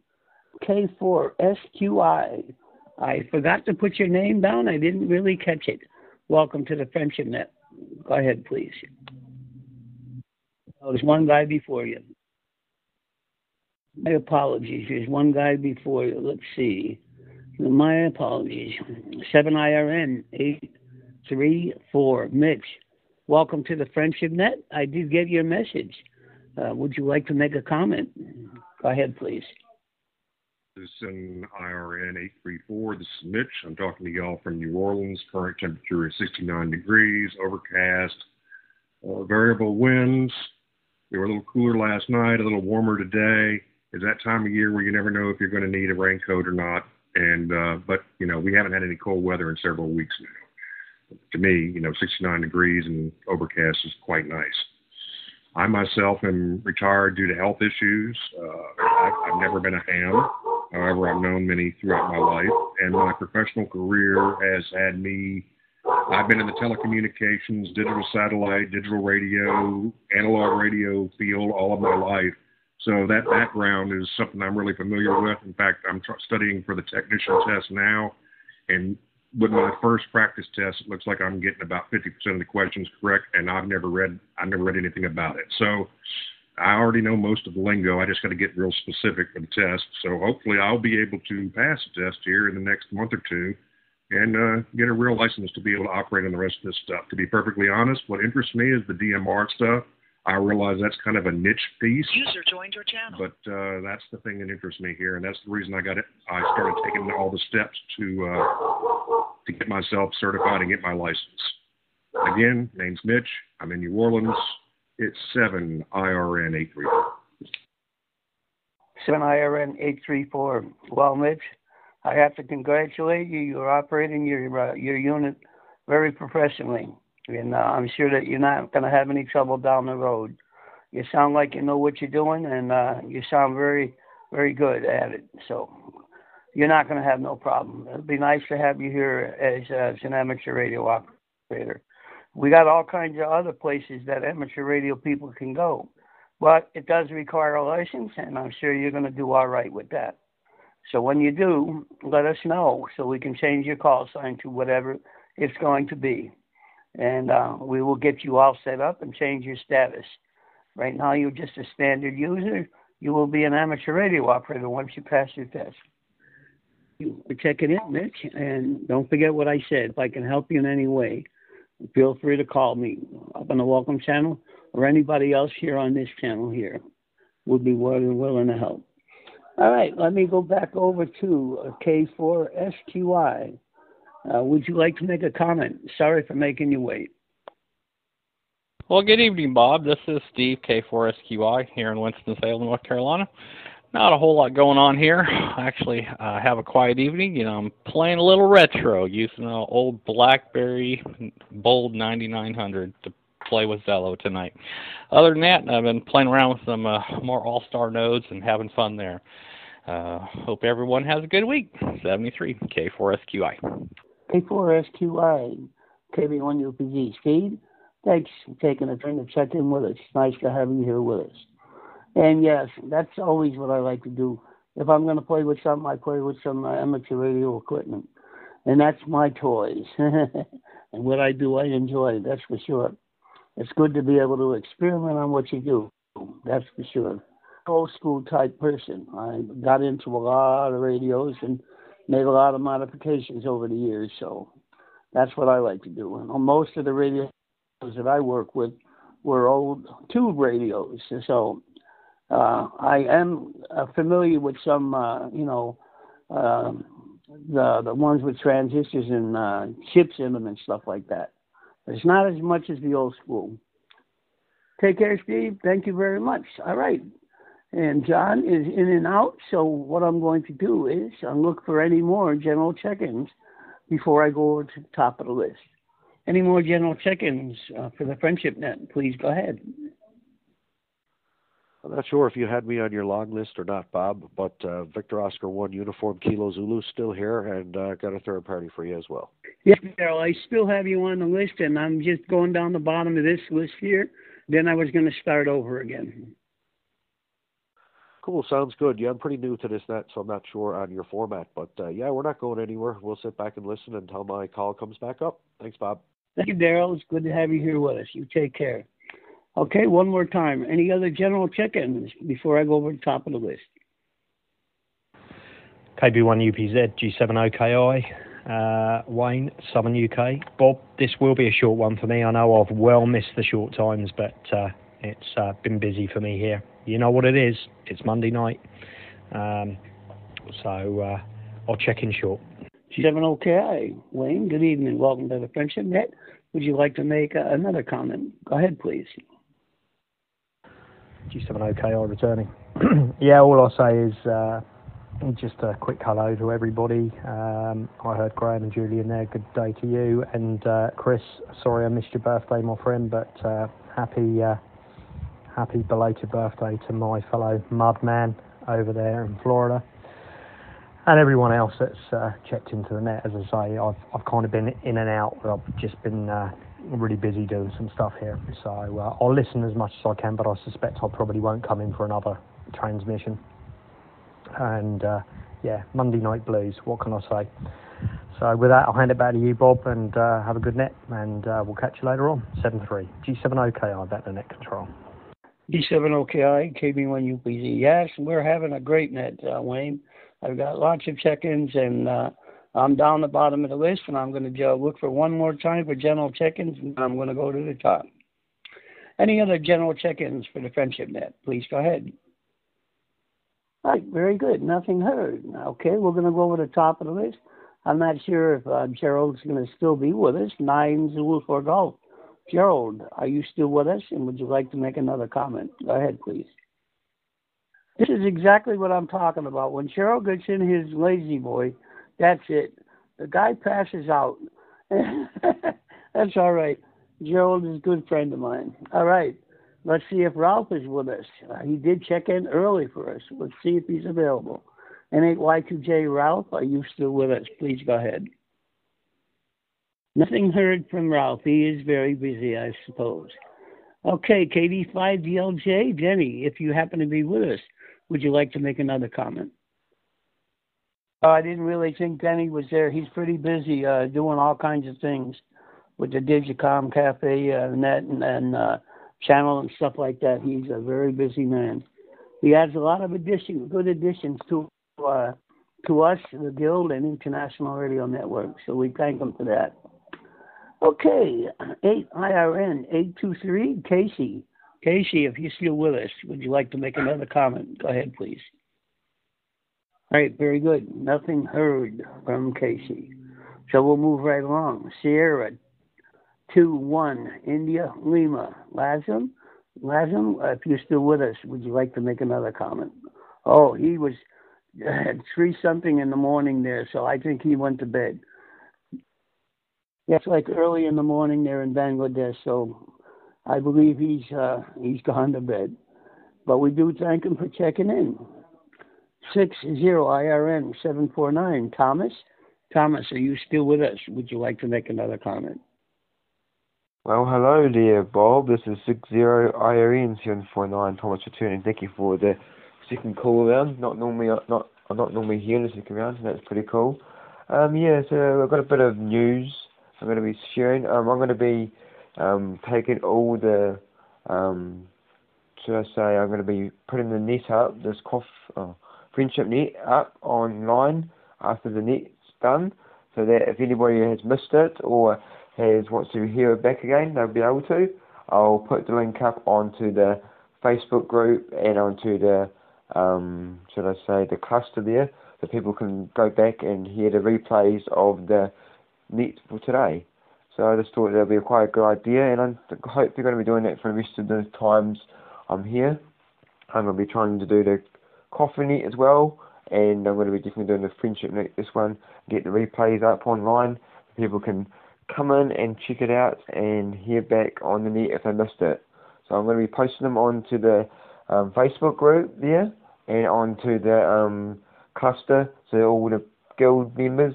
K4SQI. I forgot to put your name down. I didn't really catch it. Welcome to the Friendship Net. Go ahead, please. Oh, there's one guy before you. My apologies. There's one guy before you. Let's see. My apologies. 7IRN834. Mitch, welcome to the Friendship Net. I did get your message. Would you like to make a comment? Go ahead, please. 7IRN834. This is Mitch. I'm talking to y'all from New Orleans. Current temperature is 69 degrees, overcast, variable winds. We were a little cooler last night, a little warmer today. It's that time of year where you never know if you're going to need a raincoat or not. And, but, you know, we haven't had any cold weather in several weeks now. To me, you know, 69 degrees and overcast is quite nice. I myself am retired due to health issues. I've never been a ham. However, I've known many throughout my life. And my professional career has had me, I've been in the telecommunications, digital satellite, digital radio, analog radio field all of my life. So that background is something I'm really familiar with. In fact, I'm studying for the technician test now, and with my first practice test, it looks like I'm getting about 50% of the questions correct, and I've never read anything about it. So I already know most of the lingo. I just got to get real specific for the test. So hopefully I'll be able to pass the test here in the next month or two and get a real license to be able to operate on the rest of this stuff. To be perfectly honest, what interests me is the DMR stuff. I realize that's kind of a niche piece. User joined your channel. But that's the thing that interests me here, and that's the reason I got it. I started taking all the steps to get myself certified and get my license. Again, name's Mitch. I'm in New Orleans. It's 7IRN834. 7IRN834. Well, Mitch, I have to congratulate you. You're operating your unit very professionally. And I'm sure that you're not going to have any trouble down the road. You sound like you know what you're doing, and you sound very, very good at it. So you're not going to have no problem. It'd be nice to have you here as an amateur radio operator. We got all kinds of other places that amateur radio people can go, but it does require a license, and I'm sure you're going to do all right with that. So when you do, let us know so we can change your call sign to whatever it's going to be. And we will get you all set up and change your status. Right now, you're just a standard user. You will be an amateur radio operator once you pass your test. for checking in, Mitch. And don't forget what I said. If I can help you in any way, feel free to call me up on the Welcome Channel or anybody else here on this channel here. We'll be more than willing to help. All right, let me go back over to K4STY. Would you like to make a comment? Sorry for making you wait. Well, good evening, Bob. This is Steve, K4SQI, here in Winston-Salem, North Carolina. Not a whole lot going on here. I actually have a quiet evening. You know, I'm playing a little retro, using an old BlackBerry Bold 9900 to play with Zello tonight. Other than that, I've been playing around with some more all-star nodes and having fun there. Hope everyone has a good week. 73, K4SQI. K4SQI, KB1UPZ. Steve, thanks for taking the time to check in with us. Nice to have you here with us. And yes, that's always what I like to do. If I'm going to play with something, I play with some amateur radio equipment. And that's my toys. And what I do, I enjoy, that's for sure. It's good to be able to experiment on what you do, that's for sure. Old school type person. I got into a lot of radios and made a lot of modifications over the years, so that's what I like to do. And most of the radios that I work with were old tube radios, so I am familiar with some, the ones with transistors and chips in them and stuff like that. It's not as much as the old school. Take care, Steve. Thank you very much. All right. And John is in and out, so what I'm going to do is I'll look for any more general check-ins before I go to the top of the list. Any more general check-ins for the Friendship Net, please go ahead. I'm not sure if you had me on your long list or not, Bob, but Victor Oscar 1 Uniform Kilo Zulu still here, and got a third party for you as well. Yes, Daryl, I still have you on the list, and I'm just going down the bottom of this list here. Then I was going to start over again. Cool, sounds good. Yeah, I'm pretty new to this net, so I'm not sure on your format. But, yeah, we're not going anywhere. We'll sit back and listen until my call comes back up. Thanks, Bob. Thank you, Daryl. It's good to have you here with us. You take care. Okay, one more time. Any other general check-ins before I go over the top of the list? KB1UPZ, G7OKI, Wayne, Southern UK. Bob, this will be a short one for me. I know I've well missed the short times, but it's been busy for me here. You know what it is. It's Monday night. So I'll check in short. G7OKI, Wayne, good evening. Welcome to the Friendship Net. Would you like to make another comment? Go ahead, please. G7OKI returning. Yeah, all I'll say is just a quick hello to everybody. I heard Graham and Julie in there. Good day to you. And Chris, sorry I missed your birthday, my friend, but happy belated birthday to my fellow mudman over there in Florida, and everyone else that's checked into the net. As I say, I've kind of been in and out. I've just been really busy doing some stuff here, so I'll listen as much as I can, but I suspect I probably won't come in for another transmission. And yeah, Monday night blues, what can I say? So with that, I'll hand it back to you, Bob, and have a good net, and we'll catch you later on. 7-3, G7OKI, back to net control. D7OKI, KB1UPZ. Yes, we're having a great net, Wayne. I've got lots of check-ins, and I'm down the bottom of the list, and I'm going to look for one more time for general check-ins, and I'm going to go to the top. Any other general check-ins for the Friendship Net? Please go ahead. All right, very good. Nothing heard. Okay, we're going to go over the top of the list. I'm not sure if Gerald's going to still be with us. 9 Zulu for golf. Gerald, are you still with us, and would you like to make another comment? Go ahead, please. This is exactly what I'm talking about. When Gerald gets in his lazy boy, that's it. The guy passes out. That's all right. Gerald is a good friend of mine. All right. Let's see if Ralph is with us. He did check in early for us. Let's see if he's available. N8Y2J, Ralph, are you still with us? Please go ahead. Nothing heard from Ralph. He is very busy, I suppose. Okay, KD5DLJ, Denny, if you happen to be with us, would you like to make another comment? I didn't really think Denny was there. He's pretty busy doing all kinds of things with the Digicom Cafe net and channel and stuff like that. He's a very busy man. He adds a lot of good additions to to us, the Guild, and International Radio Network. So we thank them for that. Okay, 8 IRN 823, Casey. Casey, if you're still with us, would you like to make another comment? Go ahead, please. All right, very good. Nothing heard from Casey. So we'll move right along. Sierra 21, India, Lima. Lazim, if you're still with us, would you like to make another comment? Oh, he was at 3-something in the morning there, so I think he went to bed. That's like early in the morning there in Bangladesh, so I believe he's gone to bed. But we do thank him for checking in. 60 IRN 749, Thomas. Thomas, are you still with us? Would you like to make another comment? Well, hello dear Bob. This is 60 IRN 749, Thomas returning. Thank you for the second call round. I'm not normally here in the second round, so that's pretty cool. So I've got a bit of news I'm going to be sharing. I'm going to be taking all the I'm going to be putting the net up, this Friendship Net up online after the net's done, so that if anybody has missed it or wants to hear it back again, they'll be able to. I'll put the link up onto the Facebook group and onto the the cluster there, so people can go back and hear the replays of the net for today. So I just thought that would be quite a good idea, and I hope they're going to be doing that for the rest of the times I'm here. I'm going to be trying to do the coffee net as well, and I'm going to be definitely doing the friendship net, this one, get the replays up online, so people can come in and check it out and hear back on the net if they missed it. So I'm going to be posting them onto the Facebook group there and onto the cluster, so all the Guild members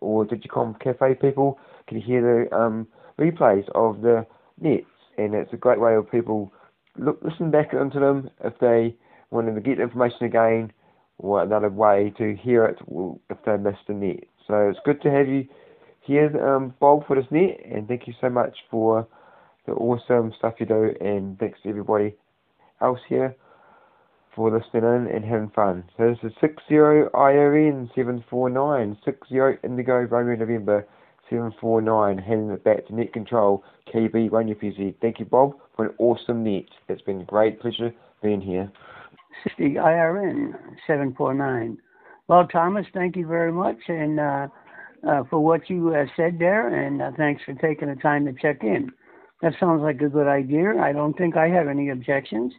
or Digicom Cafe people can hear the replays of the nets, and it's a great way of people listen back into them if they wanted to get information again, or another way to hear it if they missed the net. So it's good to have you here, Bob, for this net, and thank you so much for the awesome stuff you do, and thanks to everybody else here for listening in and having fun. So this is 60 IRN 749, 60 Indigo Romeo November 749, handing it back to Net Control KB1UPZ. Thank you, Bob, for an awesome net. It's been a great pleasure being here. 60 IRN 749. Well, Thomas, thank you very much, and for what you said there, and thanks for taking the time to check in. That sounds like a good idea. I don't think I have any objections.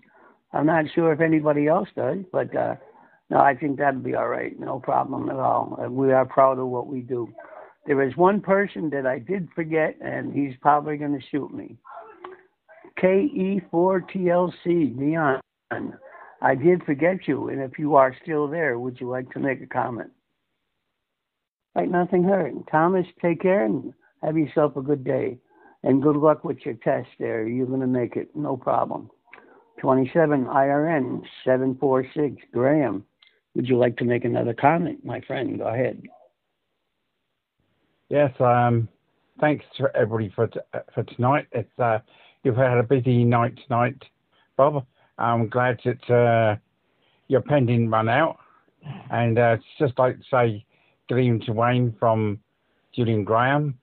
I'm not sure if anybody else does, but no, I think that'd be all right. No problem at all. We are proud of what we do. There is one person that I did forget, and he's probably going to shoot me. KE4TLC, Dion. I did forget you, and if you are still there, would you like to make a comment? Like nothing heard. Thomas, take care and have yourself a good day. And good luck with your test there. You're going to make it, no problem. 27 IRN 746, Graham. Would you like to make another comment, my friend? Go ahead. Yes, thanks to everybody for tonight. It's you've had a busy night tonight, Bob. I'm glad that your pen didn't run out. And it's just like to say good evening to Wayne from Julie and Graham,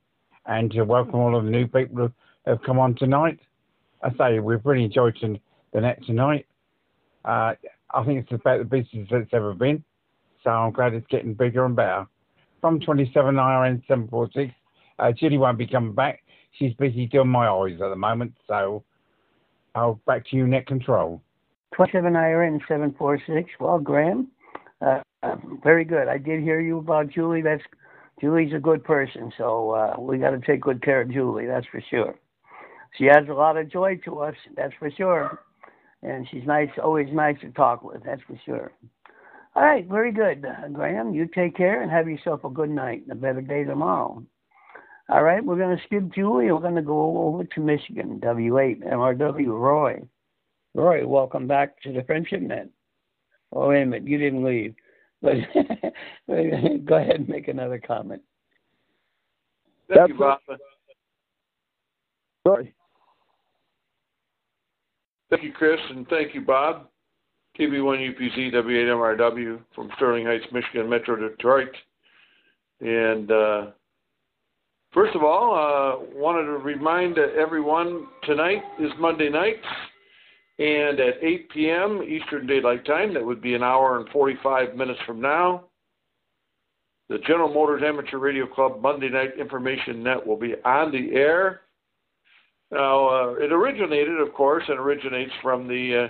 and to welcome all of the new people who have come on tonight. I say we've really enjoyed the net tonight. I think it's about the busiest it's ever been, so I'm glad it's getting bigger and better. From 27 IRN 746, Julie won't be coming back. She's busy doing my eyes at the moment, so I'll back to you, Net Control. 27 IRN 746. Well, Graham, very good. I did hear you about Julie. Julie's a good person, so we got to take good care of Julie, that's for sure. She adds a lot of joy to us, that's for sure. And she's nice, always nice to talk with, that's for sure. All right, very good, Graham. You take care and have yourself a good night and a better day tomorrow. All right, we're going to skip Julie. We're going to go over to Michigan, W8MRW, Roy. Roy, welcome back to the Friendship Net. Oh, wait a minute, you didn't leave. But go ahead and make another comment. Thank you, Rafa. Sorry. Thank you, Chris, and thank you, Bob. KB1UPZ, W8MRW from Sterling Heights, Michigan, Metro Detroit. And first of all, wanted to remind everyone tonight is Monday night, and at 8 p.m. Eastern Daylight Time, that would be an hour and 45 minutes from now, the General Motors Amateur Radio Club Monday Night Information Net will be on the air. Now, it originated, of course, and originates from the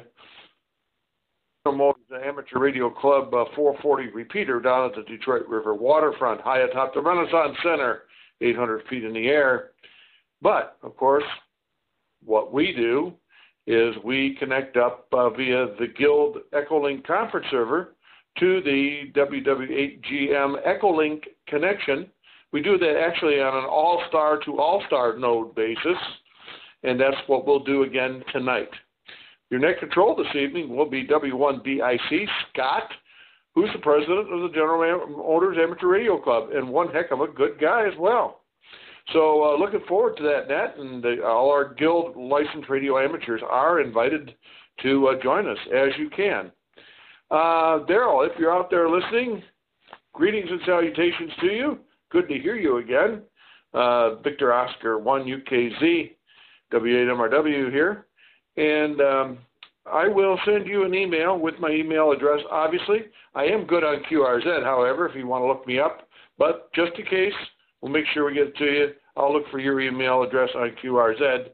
Amateur Radio Club 440 repeater down at the Detroit River waterfront, high atop the Renaissance Center, 800 feet in the air. But, of course, what we do is we connect up via the Guild Echolink conference server to the WW8GM Echolink connection. We do that actually on an all-star to all-star node basis, and that's what we'll do again tonight. Your net control this evening will be W1BIC Scott, who's the president of the General Motors Amateur Radio Club, and one heck of a good guy as well. So looking forward to that net, and all our Guild licensed radio amateurs are invited to join us as you can. Daryl, if you're out there listening, greetings and salutations to you. Good to hear you again. Victor Oscar 1UKZ, W8MRW here. And I will send you an email with my email address, obviously. I am good on QRZ, however, if you want to look me up. But just in case, we'll make sure we get it to you. I'll look for your email address on QRZ.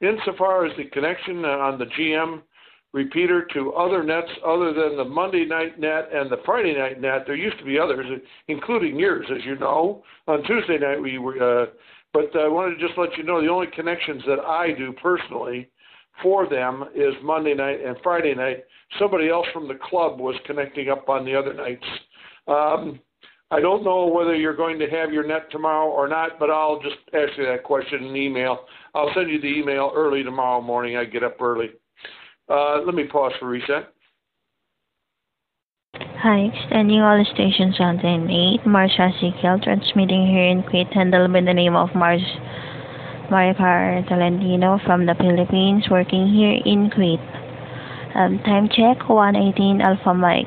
Insofar as the connection on the GM repeater to other nets other than the Monday night net and the Friday night net, there used to be others, including yours, as you know. On Tuesday night, we were... but I wanted to just let you know the only connections that I do personally for them is Monday night and Friday night. Somebody else from the club was connecting up on the other nights. I don't know whether you're going to have your net tomorrow or not, but I'll just ask you that question in email. I'll send you the email early tomorrow morning. I get up early. Let me pause for reset. Hi, extending all the stations on 10-8, Marsha Siegel, transmitting here in Crete, handled by the name of Maricar Talentino from the Philippines, working here in Crete. Time check, 1:18 Alpha Mike.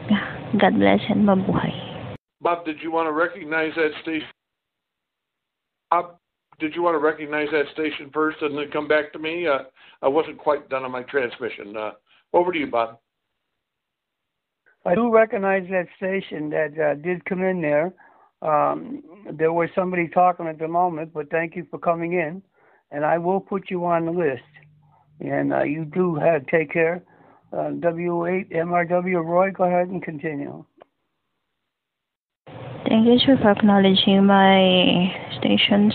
God bless and mabuhay. Bob, did you want to recognize that station? Bob, did you want to recognize that station first and then come back to me? I wasn't quite done on my transmission. Over to you, Bob. I do recognize that station that did come in there. There was somebody talking at the moment, but thank you for coming in, and I will put you on the list. And you do have take care. W8MRW, Roy, go ahead and continue. Thank you, sir, for acknowledging my stations.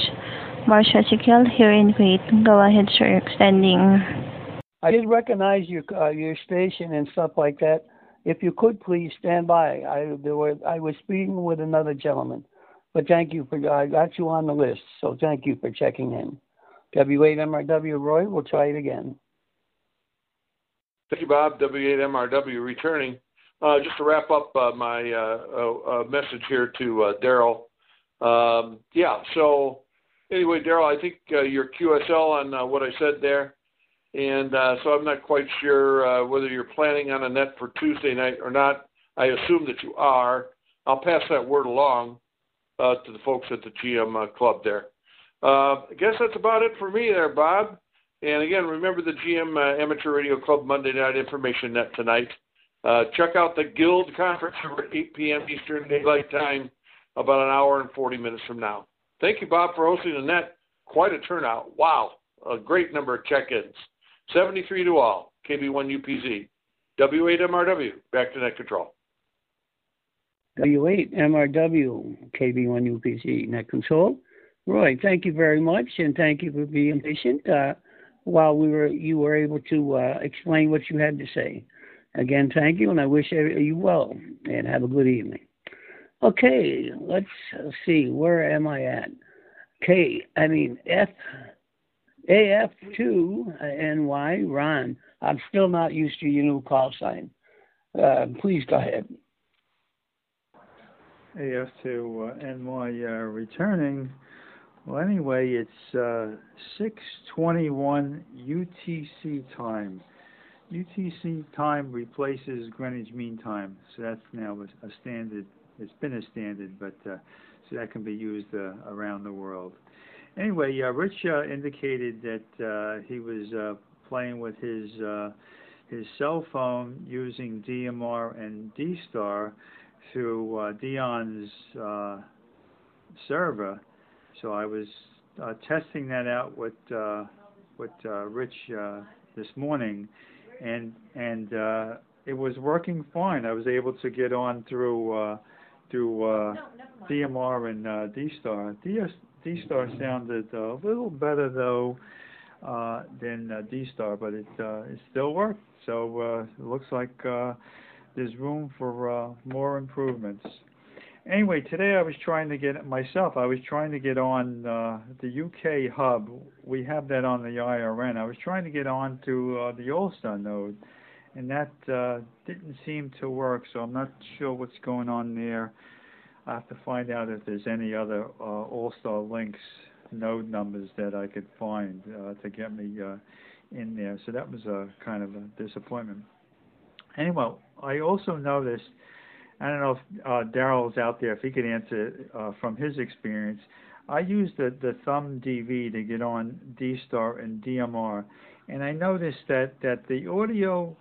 Marsha Sikel here in Crete. Go ahead, sir, extending. I did recognize your station and stuff like that. If you could please stand by. I was speaking with another gentleman, but thank you for I got you on the list. So thank you for checking in. W8MRW Roy, we'll try it again. Thank you, Bob. W8MRW returning. Just to wrap up my message here to Daryl. So anyway, Daryl, I think your QSL on what I said there. And so I'm not quite sure whether you're planning on a net for Tuesday night or not. I assume that you are. I'll pass that word along to the folks at the GM club there. I guess that's about it for me there, Bob. And again, remember the GM Amateur Radio Club Monday Night Information Net tonight. Check out the Guild Conference at 8 p.m. Eastern Daylight Time, about an hour and 40 minutes from now. Thank you, Bob, for hosting the net. Quite a turnout. Wow, a great number of check-ins. 73 to all, KB1UPZ, W8MRW, back to net control. W8MRW, KB1UPZ, net control. Roy, thank you very much, and thank you for being patient while you were able to explain what you had to say. Again, thank you, and I wish you well, and have a good evening. Okay, let's see, where am I at? AF2NY, Ron. I'm still not used to your new call sign. Please go ahead. AF2NY returning. Well, anyway, it's 6:21 UTC time. UTC time replaces Greenwich Mean Time, so that's now a standard. It's been a standard, but so that can be used around the world. Anyway, Rich indicated that he was playing with his cell phone using DMR and DSTAR through Dion's server. So I was testing that out with Rich this morning, and it was working fine. I was able to get on through DMR and DSTAR. D-Star sounded a little better, though, than D-Star, but it still worked. So it looks like there's room for more improvements. Anyway, today I was trying to get, on the UK hub. We have that on the IRN. I was trying to get on to the Ulster node, and that didn't seem to work, so I'm not sure what's going on there. I have to find out if there's any other All-Star Links node numbers that I could find to get me in there. So that was a kind of a disappointment. Anyway, I also noticed, I don't know if Daryl's out there, if he could answer from his experience. I used the thumb DV to get on D-Star and DMR, and I noticed that the audio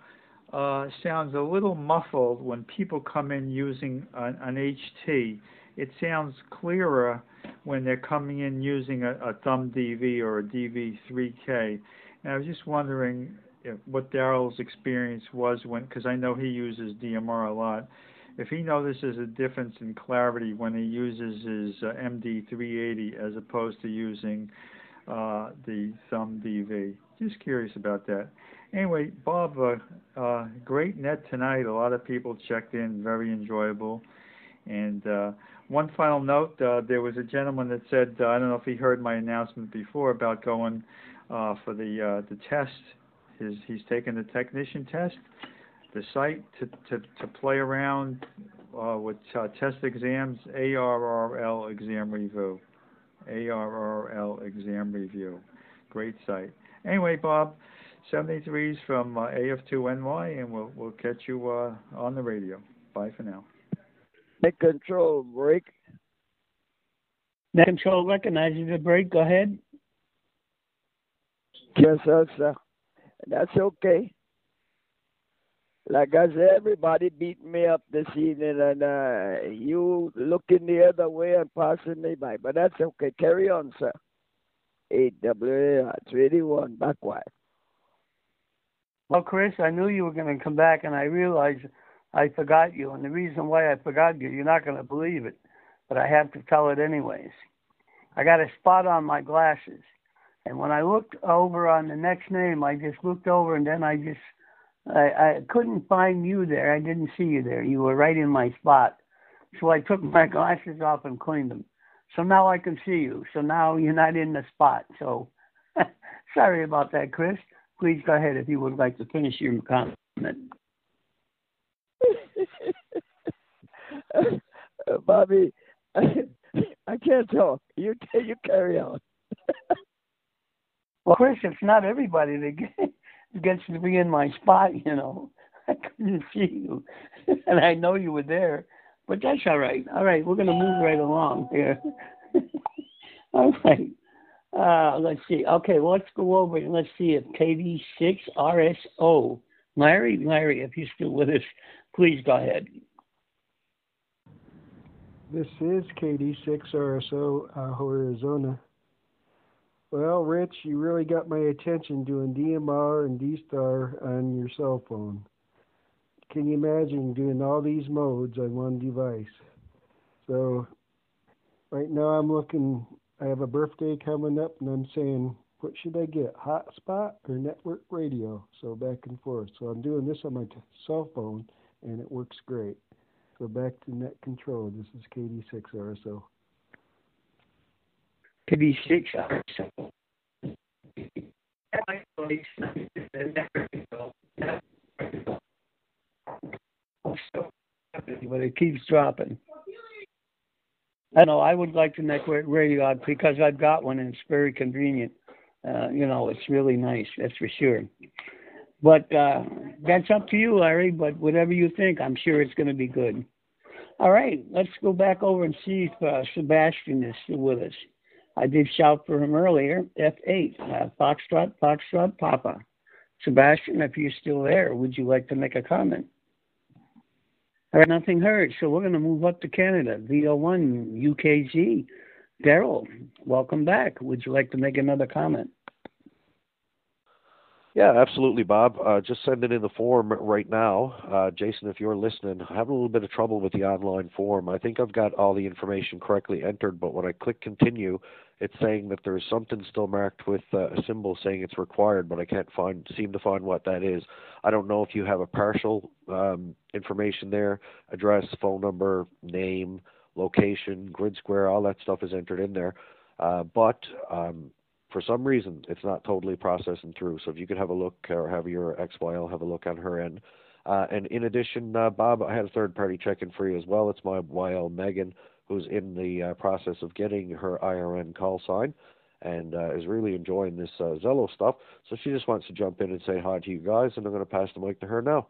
sounds a little muffled when people come in using an HT. It sounds clearer when they're coming in using a thumb DV or a DV3K. And I was just wondering what Daryl's experience was when, because I know he uses DMR a lot, if he notices a difference in clarity when he uses his MD380 as opposed to using the thumb DV. Just curious about that. Anyway, Bob, great net tonight. A lot of people checked in, very enjoyable. And one final note, there was a gentleman that said, I don't know if he heard my announcement before about going for the test. He's taken the technician test, the site to play around with test exams, ARRL exam review. ARRL exam review. Great site. Anyway, Bob, 73s from AF2NY, and we'll catch you on the radio. Bye for now. Net control, break. Net control recognizes the break. Go ahead. Yes, that's okay. Like I said, everybody beat me up this evening, and you looking the other way and passing me by. But that's okay. Carry on, sir. 8WAR 21 back wide. Well, Chris, I knew you were going to come back, and I realized I forgot you. And the reason why I forgot you, you're not going to believe it, but I have to tell it anyways. I got a spot on my glasses, and when I looked over on the next name, I just looked over, and then I couldn't find you there. I didn't see you there. You were right in my spot. So I took my glasses off and cleaned them. So now I can see you. So now you're not in the spot. So sorry about that, Chris. Please go ahead if you would like to finish your comment. Bobby, I can't talk. You carry on. Well, Chris, it's not everybody that gets to be in my spot, you know. I couldn't see you, and I know you were there, but that's all right. All right, we're going to move right along here. All right. Let's see. Okay, well, let's go over and let's see if KD6RSO. Larry, if you're still with us, please go ahead. This is KD6RSO, Arizona. Well, Rich, you really got my attention doing DMR and D-Star on your cell phone. Can you imagine doing all these modes on one device? So right now I'm looking... I have a birthday coming up, and I'm saying, what should I get, hotspot or network radio? So back and forth. So I'm doing this on my cell phone, and it works great. So back to net control. This is KD6RSO. KD6RSO. But it keeps dropping. I know I would like to network radio because I've got one and it's very convenient. You know, it's really nice, that's for sure. But that's up to you, Larry, but whatever you think, I'm sure it's going to be good. All right, let's go back over and see if Sebastian is still with us. I did shout for him earlier, F8, Foxtrot, Foxtrot, Papa. Sebastian, if you're still there, would you like to make a comment? All right, nothing heard, so we're going to move up to Canada. VO1UKZ, Daryl, welcome back. Would you like to make another comment? Yeah, absolutely, Bob. Just send it in the form right now. Jason, if you're listening, I have a little bit of trouble with the online form. I think I've got all the information correctly entered, but when I click continue, it's saying that there's something still marked with a symbol saying it's required, but I can't seem to find what that is. I don't know if you have a partial information there, address, phone number, name, location, grid square, all that stuff is entered in there. For some reason, it's not totally processing through. So if you could have a look or have your XYL have a look on her end. And in addition, Bob, I had a third-party check-in for you as well. It's my YL Megan, who's in the process of getting her IRN call sign and is really enjoying this Zello stuff. So she just wants to jump in and say hi to you guys, and I'm going to pass the mic to her now.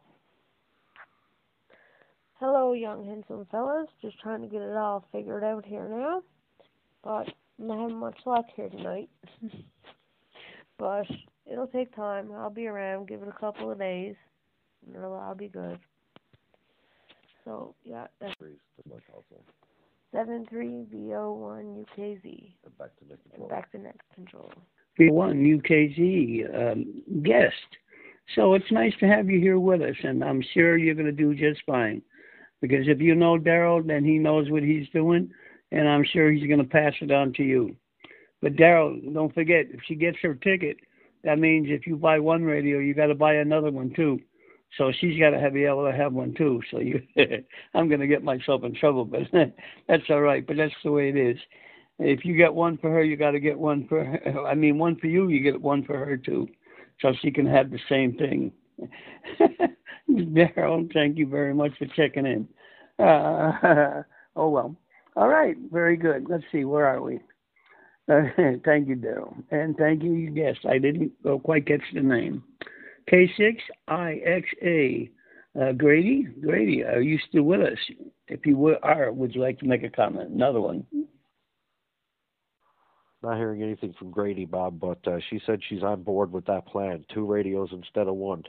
Hello, young handsome fellas. Just trying to get it all figured out here now. But not having much luck here tonight, but it'll take time. I'll be around, give it a couple of days, and it'll all be good. So, yeah, that's 73VO1UKZ. And back to next control. VO1UKZ guest. So it's nice to have you here with us, and I'm sure you're going to do just fine, because if you know Daryl, then he knows what he's doing. And I'm sure he's going to pass it on to you. But Daryl, don't forget, if she gets her ticket, that means if you buy one radio, you got to buy another one too. So she's got to be able to have one too. So I'm going to get myself in trouble, but that's all right. But that's the way it is. If you get one for her, you got to get one for her. I mean, one for you, you get one for her too. So she can have the same thing. Daryl, thank you very much for checking in. Oh, well. All right, very good. Let's see, where are we? Thank you, Daryl. And thank you, guest. I didn't quite catch the name. K6IXA. Grady, are you still with us? If you are, would you like to make a comment? Another one. Not hearing anything from Grady, Bob, but she said she's on board with that plan. 2 radios instead of 1.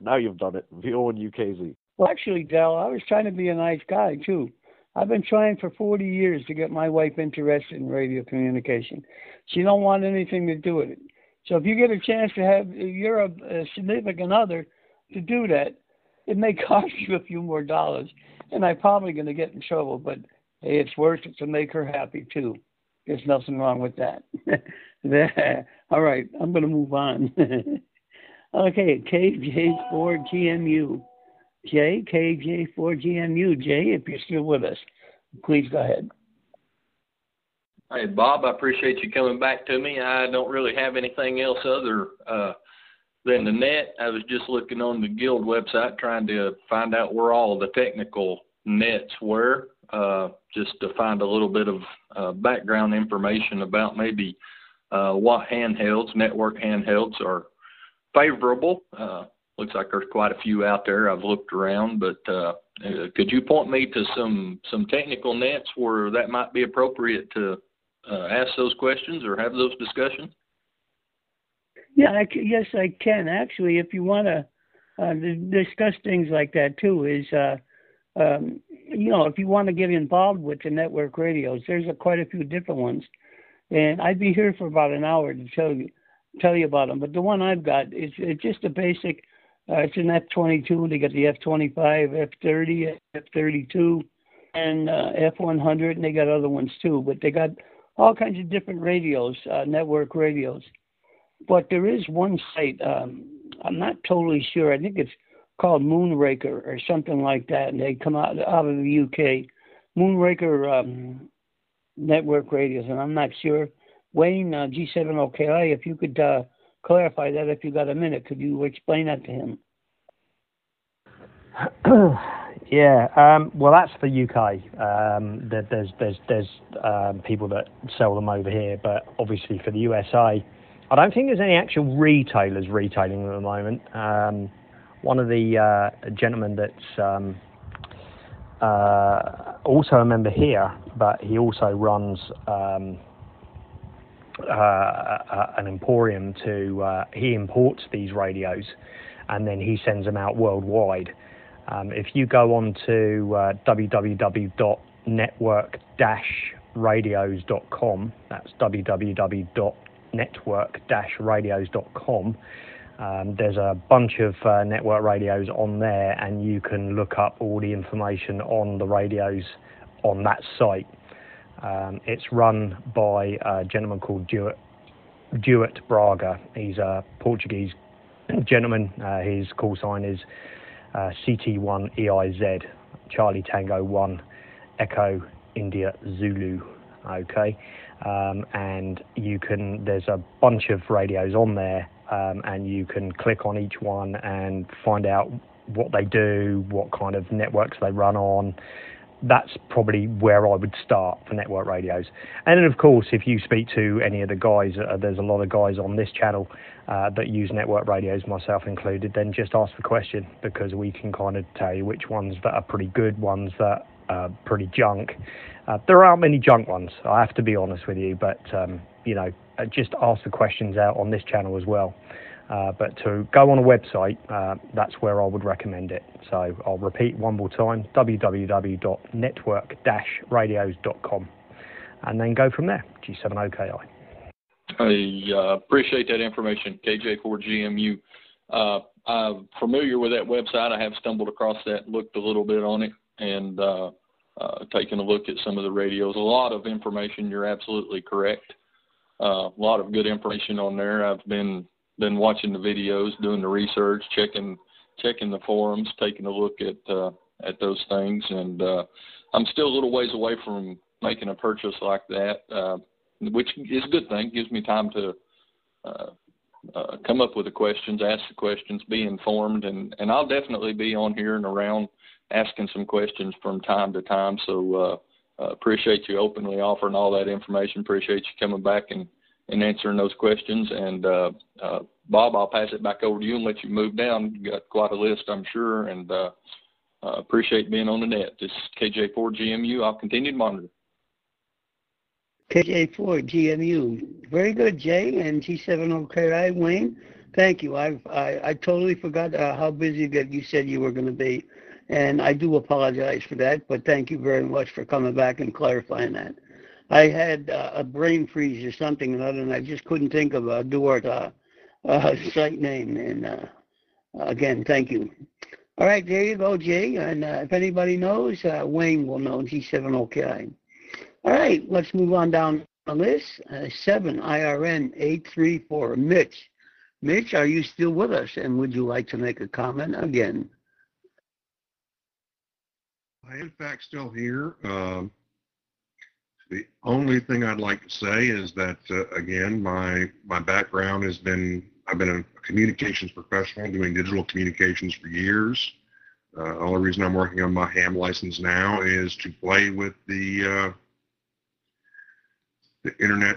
Now you've done it. VO1UKZ. Well, actually, Daryl, I was trying to be a nice guy, too. I've been trying for 40 years to get my wife interested in radio communication. She don't want anything to do with it. So if you get a chance to have your significant other to do that, it may cost you a few more dollars, and I'm probably going to get in trouble, but hey, it's worth it to make her happy too. There's nothing wrong with that. All right, I'm going to move on. Okay, KJ4GMU. Jay, KJ4GMU. Jay, if you're still with us, please go ahead. Hey, Bob, I appreciate you coming back to me. I don't really have anything else other than the net. I was just looking on the Guild website trying to find out where all the technical nets were, just to find a little bit of background information about maybe what handhelds, network handhelds are favorable. Looks like there's quite a few out there. I've looked around, but could you point me to some technical nets where that might be appropriate to ask those questions or have those discussions? Yeah, yes, I can. Actually, if you want to discuss things like that too, is if you want to get involved with the network radios, there's quite a few different ones, and I'd be here for about an hour to tell you about them. But the one I've got is it's just a basic. It's an F-22. They got the F-25, F-30, F-32, and F-100, and they got other ones too. But they got all kinds of different radios, network radios. But there is one site, I'm not totally sure. I think it's called Moonraker or something like that, and they come out of the UK. Moonraker network radios, and I'm not sure. Wayne, G7OKI, if you could... clarify that if you got a minute. Could you explain that to him? Yeah. Well, that's the UK. There's people that sell them over here, but obviously for the USA, I don't think there's any actual retailers retailing them at the moment. One of the gentlemen that's also a member here, but he also runs an emporium to, he imports these radios and then he sends them out worldwide. If you go on to www.network-radios.com, that's www.network-radios.com, there's a bunch of network radios on there, and you can look up all the information on the radios on that site. It's run by a gentleman called Duarte Braga. He's a Portuguese gentleman. His call sign is CT1EIZ, Charlie Tango 1, Echo India Zulu. Okay, and you can, there's a bunch of radios on there, and you can click on each one and find out what they do, what kind of networks they run on. That's probably where I would start for network radios. And then, of course, if you speak to any of the guys, there's a lot of guys on this channel that use network radios, myself included, then just ask the question, because we can kind of tell you which ones that are pretty good, ones that are pretty junk. There aren't many junk ones, I have to be honest with you, but, you know, just ask the questions out on this channel as well. But to go on a website, that's where I would recommend it. So I'll repeat one more time, www.network-radios.com, and then go from there, G7OKI. I appreciate that information, KJ4GMU. I'm familiar with that website. I have stumbled across that, looked a little bit on it, and taken a look at some of the radios. A lot of information, you're absolutely correct. A lot of good information on there. I've been watching the videos, doing the research, checking the forums, taking a look at those things, and I'm still a little ways away from making a purchase like that, which is a good thing. It gives me time to come up with the questions, ask the questions, be informed, and I'll definitely be on here and around asking some questions from time to time. So appreciate you openly offering all that information. Appreciate you coming back and answering those questions. And Bob, I'll pass it back over to you and let you move down. You got quite a list, I'm sure, and appreciate being on the net. This is KJ4GMU. I'll continue to monitor. KJ4GMU. Very good, Jay, and G7OKI, Wayne. Thank you. I totally forgot how busy that you said you were going to be, and I do apologize for that, but thank you very much for coming back and clarifying that. I had a brain freeze or something or other, and I just couldn't think of a Duarte site name. And again, thank you. All right, there you go, Jay. And if anybody knows, Wayne will know, G7OKI. All right, let's move on down the list. 7, IRN 834, Mitch. Mitch, are you still with us? And would you like to make a comment again? I am, in fact, still here. The only thing I'd like to say is that, again, my background has been, I've been a communications professional doing digital communications for years. The only reason I'm working on my ham license now is to play with the internet,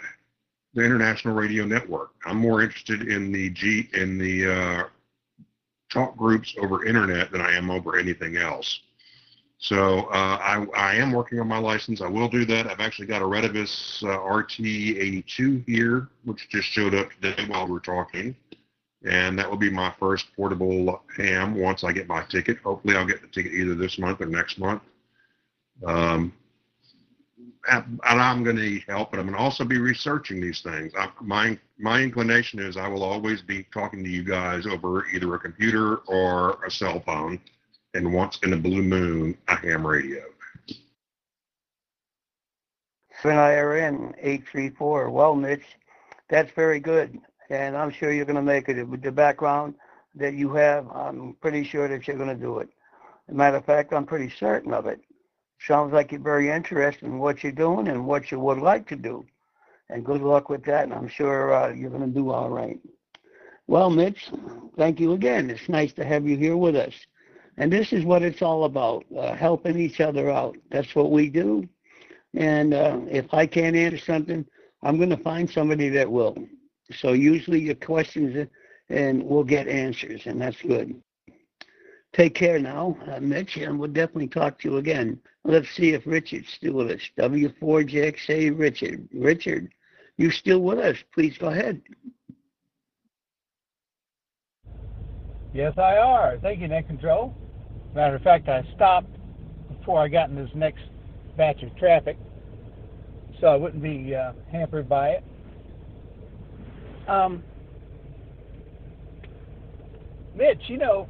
the International Radio Network. I'm more interested in the talk groups over internet than I am over anything else. So I am working on my license. I will do that. I've actually got a Redibus RT82 here, which just showed up today while we're talking. And that will be my first portable ham once I get my ticket. Hopefully I'll get the ticket either this month or next month. And I'm going to need help, but I'm going to also be researching these things. My inclination is I will always be talking to you guys over either a computer or a cell phone, and once in a blue moon, a ham radio. 7IRN 834. Well, Mitch, that's very good, and I'm sure you're going to make it. With the background that you have, I'm pretty sure that you're going to do it. As a matter of fact, I'm pretty certain of it. Sounds like you're very interested in what you're doing and what you would like to do, and good luck with that, and I'm sure you're going to do all right. Well, Mitch, thank you again. It's nice to have you here with us. And this is what it's all about, helping each other out. That's what we do. And if I can't answer something, I'm going to find somebody that will. So usually your questions and we'll get answers, and that's good. Take care now, Mitch, and we'll definitely talk to you again. Let's see if Richard's still with us. W4JXA Richard. Richard, you still with us? Please go ahead. Yes, I are. Thank you, Net Control. Matter of fact, I stopped before I got in this next batch of traffic, so I wouldn't be hampered by it. Mitch, you know,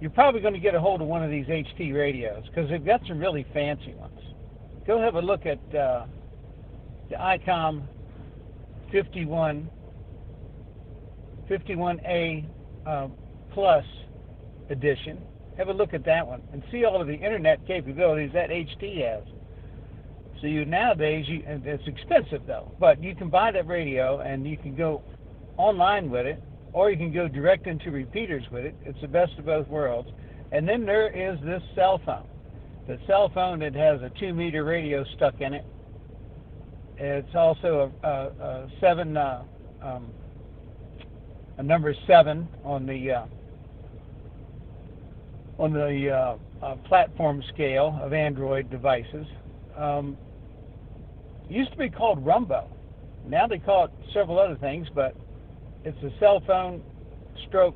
you're probably going to get a hold of one of these HT radios because they've got some really fancy ones. Go have a look at the ICOM 51A Plus edition. Have a look at that one and see all of the internet capabilities that HT has. So you nowadays, and it's expensive though, but you can buy that radio and you can go online with it, or you can go direct into repeaters with it. It's the best of both worlds. And then there is this cell phone. The cell phone that has a 2-meter radio stuck in it. It's also a number 7 on the platform scale of Android devices. Used to be called Rumbo. Now they call it several other things, but it's a cell phone stroke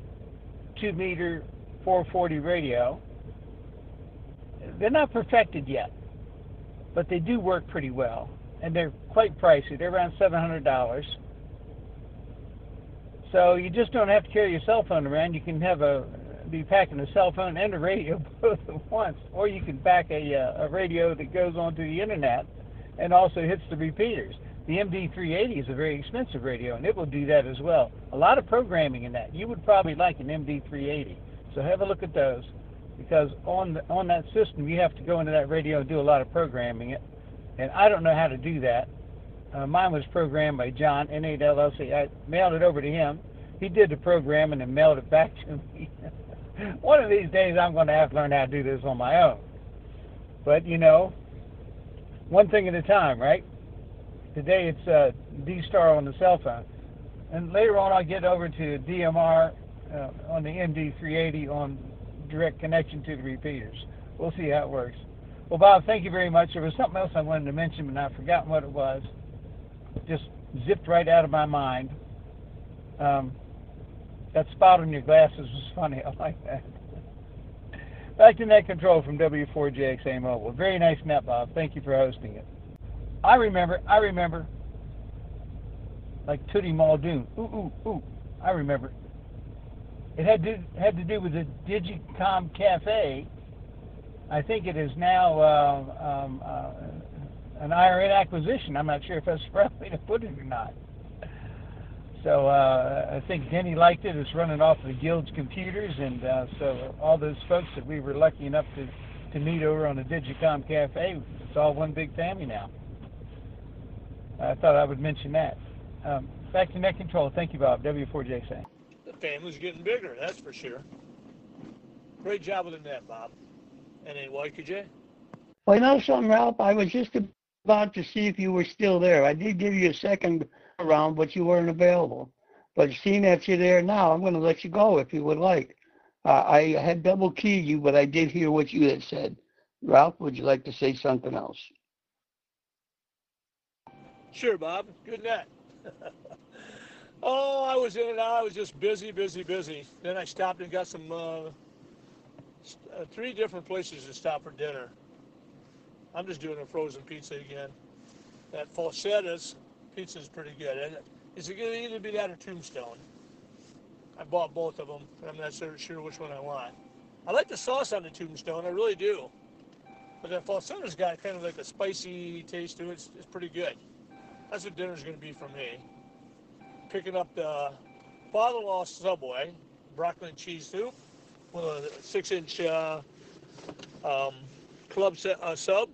2-meter 440 radio. They're not perfected yet, but they do work pretty well, and they're quite pricey. They're around $700. So you just don't have to carry your cell phone around. You can have be packing a cell phone and a radio both at once, or you can pack a radio that goes onto the internet and also hits the repeaters. The MD380 is a very expensive radio, and it will do that as well. A lot of programming in that. You would probably like an MD380. So have a look at those, because on that system, you have to go into that radio and do a lot of programming it. And I don't know how to do that. Mine was programmed by John, N8LLC. I mailed it over to him. He did the programming and mailed it back to me. One of these days, I'm going to have to learn how to do this on my own. But, you know, one thing at a time, right? Today it's D-Star on the cell phone, and later on I'll get over to DMR on the MD380 on direct connection to the repeaters. We'll see how it works. Well, Bob, thank you very much. There was something else I wanted to mention, and I've forgotten what it was. Just zipped right out of my mind. That spot on your glasses was funny. I like that. Back to Net Control from W4JXA Mobile. Very nice net, Bob. Thank you for hosting it. I remember, like Tootie Muldoon. I remember. It had to do with the Digicom Cafe. I think it is now an IRN acquisition. I'm not sure if that's the right way to put it or not. So I think Denny liked it. It's running off the Guild's computers, and so all those folks that we were lucky enough to meet over on the Digicom Cafe, it's all one big family now. I thought I would mention that. Back to Net Control. Thank you, Bob. W4JXA. The family's getting bigger, that's for sure. Great job with the net, Bob. And then YKJ? Well, you know something, Ralph? I was just about to see if you were still there. I did give you a second round, but you weren't available. But seeing that you're there now, I'm going to let you go if you would like. I had double-keyed you, but I did hear what you had said. Ralph, would you like to say something else? Sure, Bob. Good night. Oh, I was in and out. I was just busy. Then I stopped and got some three different places to stop for dinner. I'm just doing a frozen pizza again. That Falsetta's pizza is pretty good. And it's going to either be that or Tombstone. I bought both of them, and I'm not sure which one I want. I like the sauce on the Tombstone. I really do. But that Falsetta's got kind of like a spicy taste to it. It's pretty good. That's what dinner's going to be for me. Picking up the father-in-law Subway, broccoli and cheese soup with a 6-inch club sub.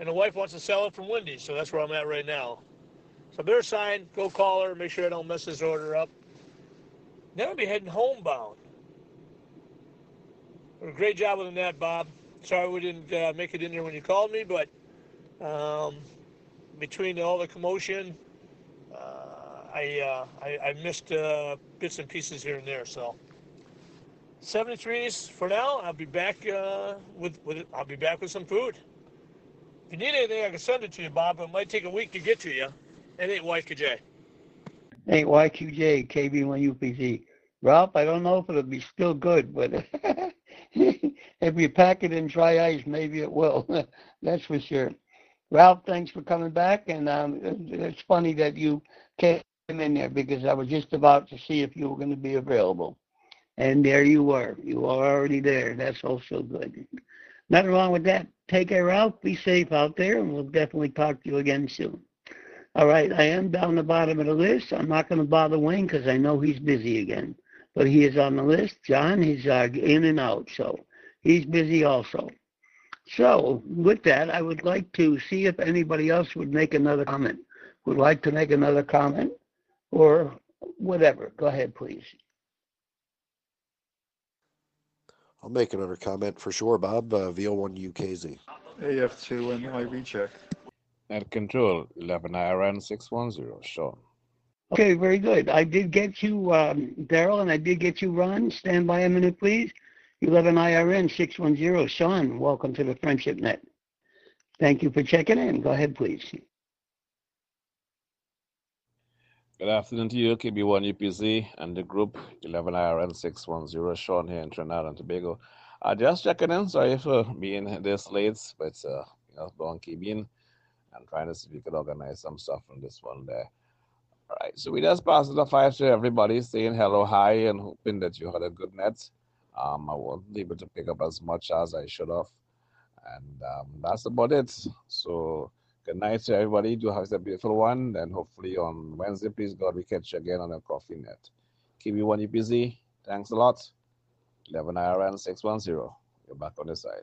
And the wife wants a salad from Wendy's, so that's where I'm at right now. So better sign, go call her, make sure I don't mess this order up. Then I'll be heading homebound. Great job with the net, Bob. Sorry we didn't make it in there when you called me, but between all the commotion I missed bits and pieces here and there. So 73s for now. I'll be back with some food. If you need anything, I can send it to you, Bob. It might take a week to get to you. It ain't YQJ. Ain't YQJ, KB1UPZ. Ralph, I don't know if it'll be still good, but if you pack it in dry ice, maybe it will. That's for sure. Ralph, thanks for coming back. And it's funny that you came in there because I was just about to see if you were going to be available. And there you were. You were already there. That's also good. Nothing wrong with that. Take care, Ralph. Be safe out there, and we'll definitely talk to you again soon. All right, I am down the bottom of the list. I'm not going to bother Wayne because I know he's busy again. But he is on the list. John, he's in and out, so he's busy also. So with that, I would like to see if anybody else would make another comment. Would like to make another comment or whatever. Go ahead, please. I'll make another comment for sure, Bob. VO1UKZ. AF2NY recheck. Net control 11 IRN 610, Sean. Okay, very good. I did get you, Daryl, and I did get you, Ron. Stand by a minute, please. 11 IRN 610, Sean. Welcome to the Friendship Net. Thank you for checking in. Go ahead, please. Good afternoon to you, KB1UPZ and the group. 11 IRN 610, Sean here in Trinidad and Tobago. Just checking in. Sorry for being this late, but donkey bean. I'm trying to see if we could organize some stuff on this one there. All right, so we just passed the 5 to everybody, saying hello, hi, and hoping that you had a good net. I wasn't able to pick up as much as I should have, and that's about it. So good night to everybody. Do have a beautiful one, and hopefully on Wednesday, please God, we catch you again on a coffee net. KB1UPZ, thanks a lot. 11 IRN 610. You're back on the side.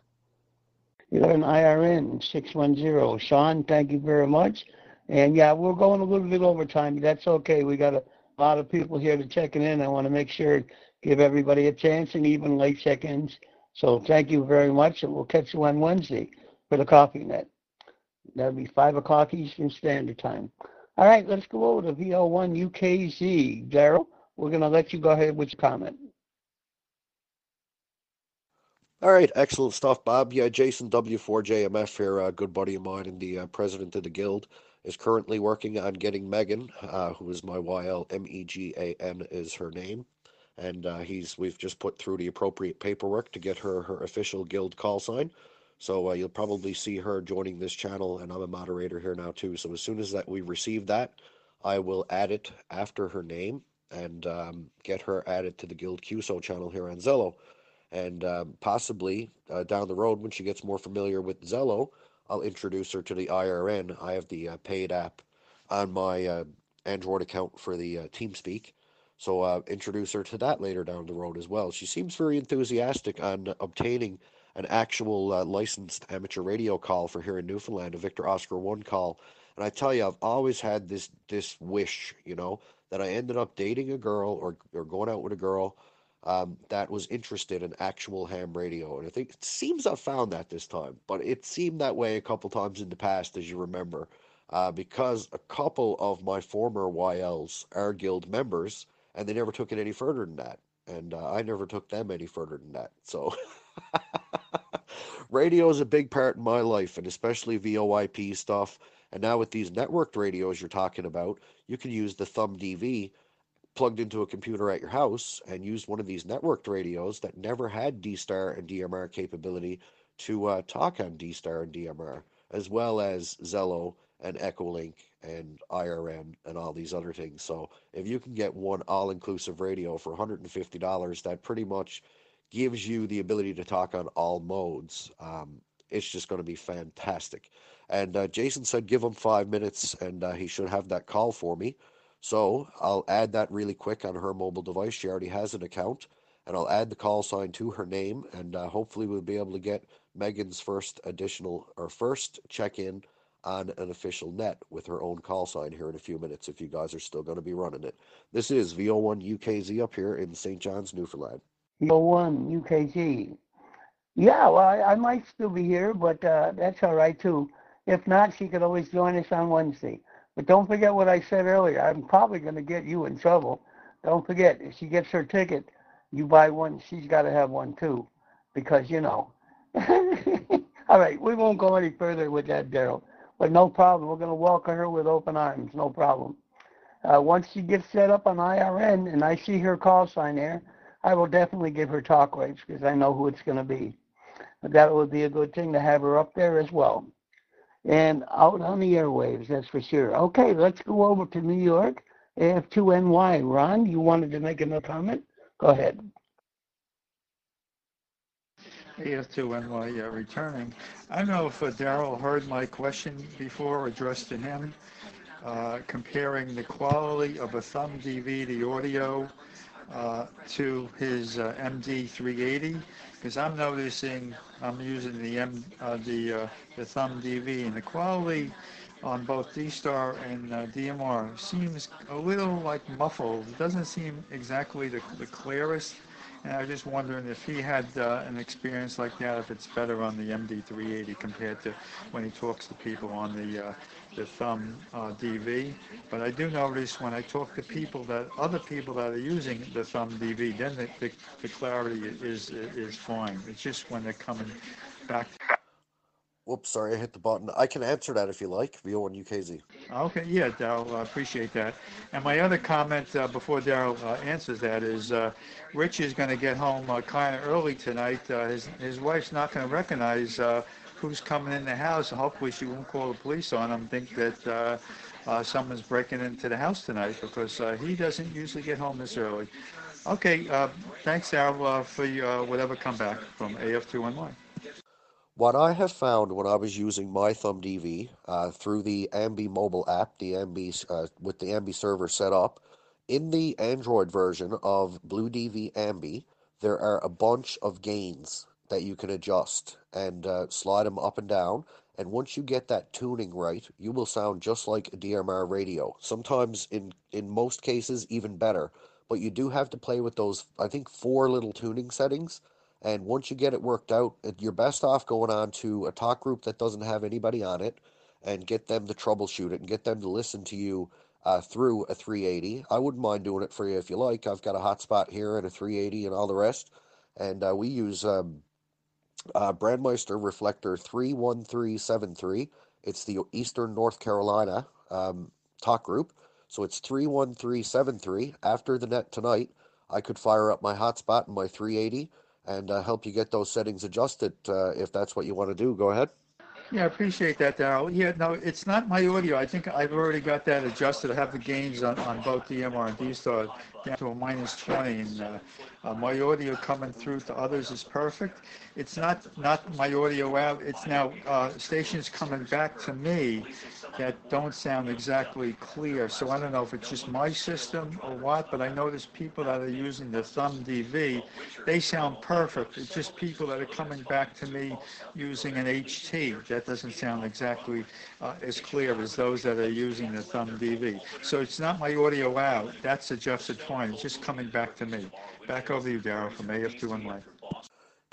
11 IRN 610. Sean, thank you very much. And yeah, we're going a little bit over time, but that's okay. We got a lot of people here to check in. I want to make sure give everybody a chance and even late check-ins. So thank you very much, and we'll catch you on Wednesday for the coffee net. That'll be 5 o'clock Eastern Standard Time. All right, let's go over to VO1UKZ. Daryl, we're going to let you go ahead with your comment. All right, excellent stuff, Bob. Yeah, Jason W4JMF here, a good buddy of mine and the president of the Guild, is currently working on getting Megan, who is my YL, MEGAN is her name, and we've just put through the appropriate paperwork to get her official Guild call sign. So you'll probably see her joining this channel, and I'm a moderator here now too. So as soon as that we receive that, I will add it after her name and get her added to the Guild QSO channel here on Zello. And possibly down the road, when she gets more familiar with Zello, I'll introduce her to the IRN. I have the paid app on my Android account for the TeamSpeak, so introduce her to that later down the road as well. She seems very enthusiastic on obtaining an actual licensed amateur radio call for here in Newfoundland, a Victor Oscar 1 call. And I tell you, I've always had this wish, you know, that I ended up dating a girl or going out with a girl that was interested in actual ham radio. And I think it seems I've found that this time, but it seemed that way a couple times in the past, as you remember, because a couple of my former YLs are Guild members, and they never took it any further than that. And I never took them any further than that. So radio is a big part in my life, and especially VoIP stuff. And now with these networked radios you're talking about, you can use the Thumb DV plugged into a computer at your house and used one of these networked radios that never had D-Star and DMR capability to talk on D-Star and DMR, as well as Zello and Echolink and IRN and all these other things. So if you can get one all-inclusive radio for $150, that pretty much gives you the ability to talk on all modes. It's just going to be fantastic. And Jason said give him 5 minutes, and he should have that call for me. So I'll add that really quick on her mobile device. She already has an account, and I'll add the call sign to her name, and hopefully we'll be able to get Megan's first check-in on an official net with her own call sign here in a few minutes if you guys are still going to be running it. This is VO1UKZ up here in St. John's, Newfoundland. VO1UKZ. Yeah, well, I might still be here, but that's all right, too. If not, she could always join us on Wednesday. But don't forget what I said earlier. I'm probably going to get you in trouble. Don't forget, if she gets her ticket, you buy one, she's got to have one too, because, you know. All right, we won't go any further with that, Daryl, but no problem. We're going to welcome her with open arms, no problem. Once she gets set up on IRN and I see her call sign there, I will definitely give her talk rates because I know who it's going to be. But that would be a good thing to have her up there as well. And out on the airwaves, that's for sure. Okay, let's go over to New York, AF2NY. Ron, you wanted to make another comment? Go ahead. AF2NY, yeah, returning. I don't know if Daryl heard my question before addressed to him, comparing the quality of a thumb DVD audio to his MD380, because I'm noticing I'm using the thumb DV, and the quality on both D-Star and DMR seems a little like muffled. It doesn't seem exactly the clearest, and I was just wondering if he had an experience like that, if it's better on the MD380 compared to when he talks to people on the thumb DV. But I do notice when I talk to people that other people that are using the thumb DV, then the clarity is fine. It's just when they're coming back. Whoops, sorry, I hit the button. I can answer that if you like, VO1UKZ. Okay, yeah, Daryl, I appreciate that. And my other comment before Daryl answers that is Rich is going to get home kind of early tonight. His wife's not going to recognize who's coming in the house. Hopefully she won't call the police on him, think that someone's breaking into the house tonight, because he doesn't usually get home this early. Okay, thanks, Daryl, for your, whatever comeback from AF2NY. What I have found when I was using my Thumb DV through the Ambi mobile app, the Ambi with the Ambi server set up, in the Android version of Blue DV Ambi, there are a bunch of gains that you can adjust and slide them up and down. And once you get that tuning right, you will sound just like a DMR radio. Sometimes, in most cases, even better. But you do have to play with those, I think, 4 little tuning settings. And once you get it worked out, you're best off going on to a talk group that doesn't have anybody on it and get them to troubleshoot it and get them to listen to you through a 380. I wouldn't mind doing it for you if you like. I've got a hotspot here and a 380 and all the rest. And we use Brandmeister Reflector 31373. It's the Eastern North Carolina talk group. So it's 31373. After the net tonight, I could fire up my hotspot and my 380. And help you get those settings adjusted if that's what you want to do. Go ahead. Yeah, I appreciate that, Daryl. Yeah, no, it's not my audio. I think I've already got that adjusted. I have the gains on both DMR and D-Star down to a -20. And my audio coming through to others is perfect. It's not my audio out. It's now stations coming back to me that don't sound exactly clear. So I don't know if it's just my system or what, but I notice people that are using the Thumb DV, they sound perfect. It's just people that are coming back to me using an HT. That doesn't sound exactly as clear as those that are using the Thumb DV. So it's not my audio out. That's adjusted fine. It's just coming back to me. Back over to you, Daryl, from AF2NY.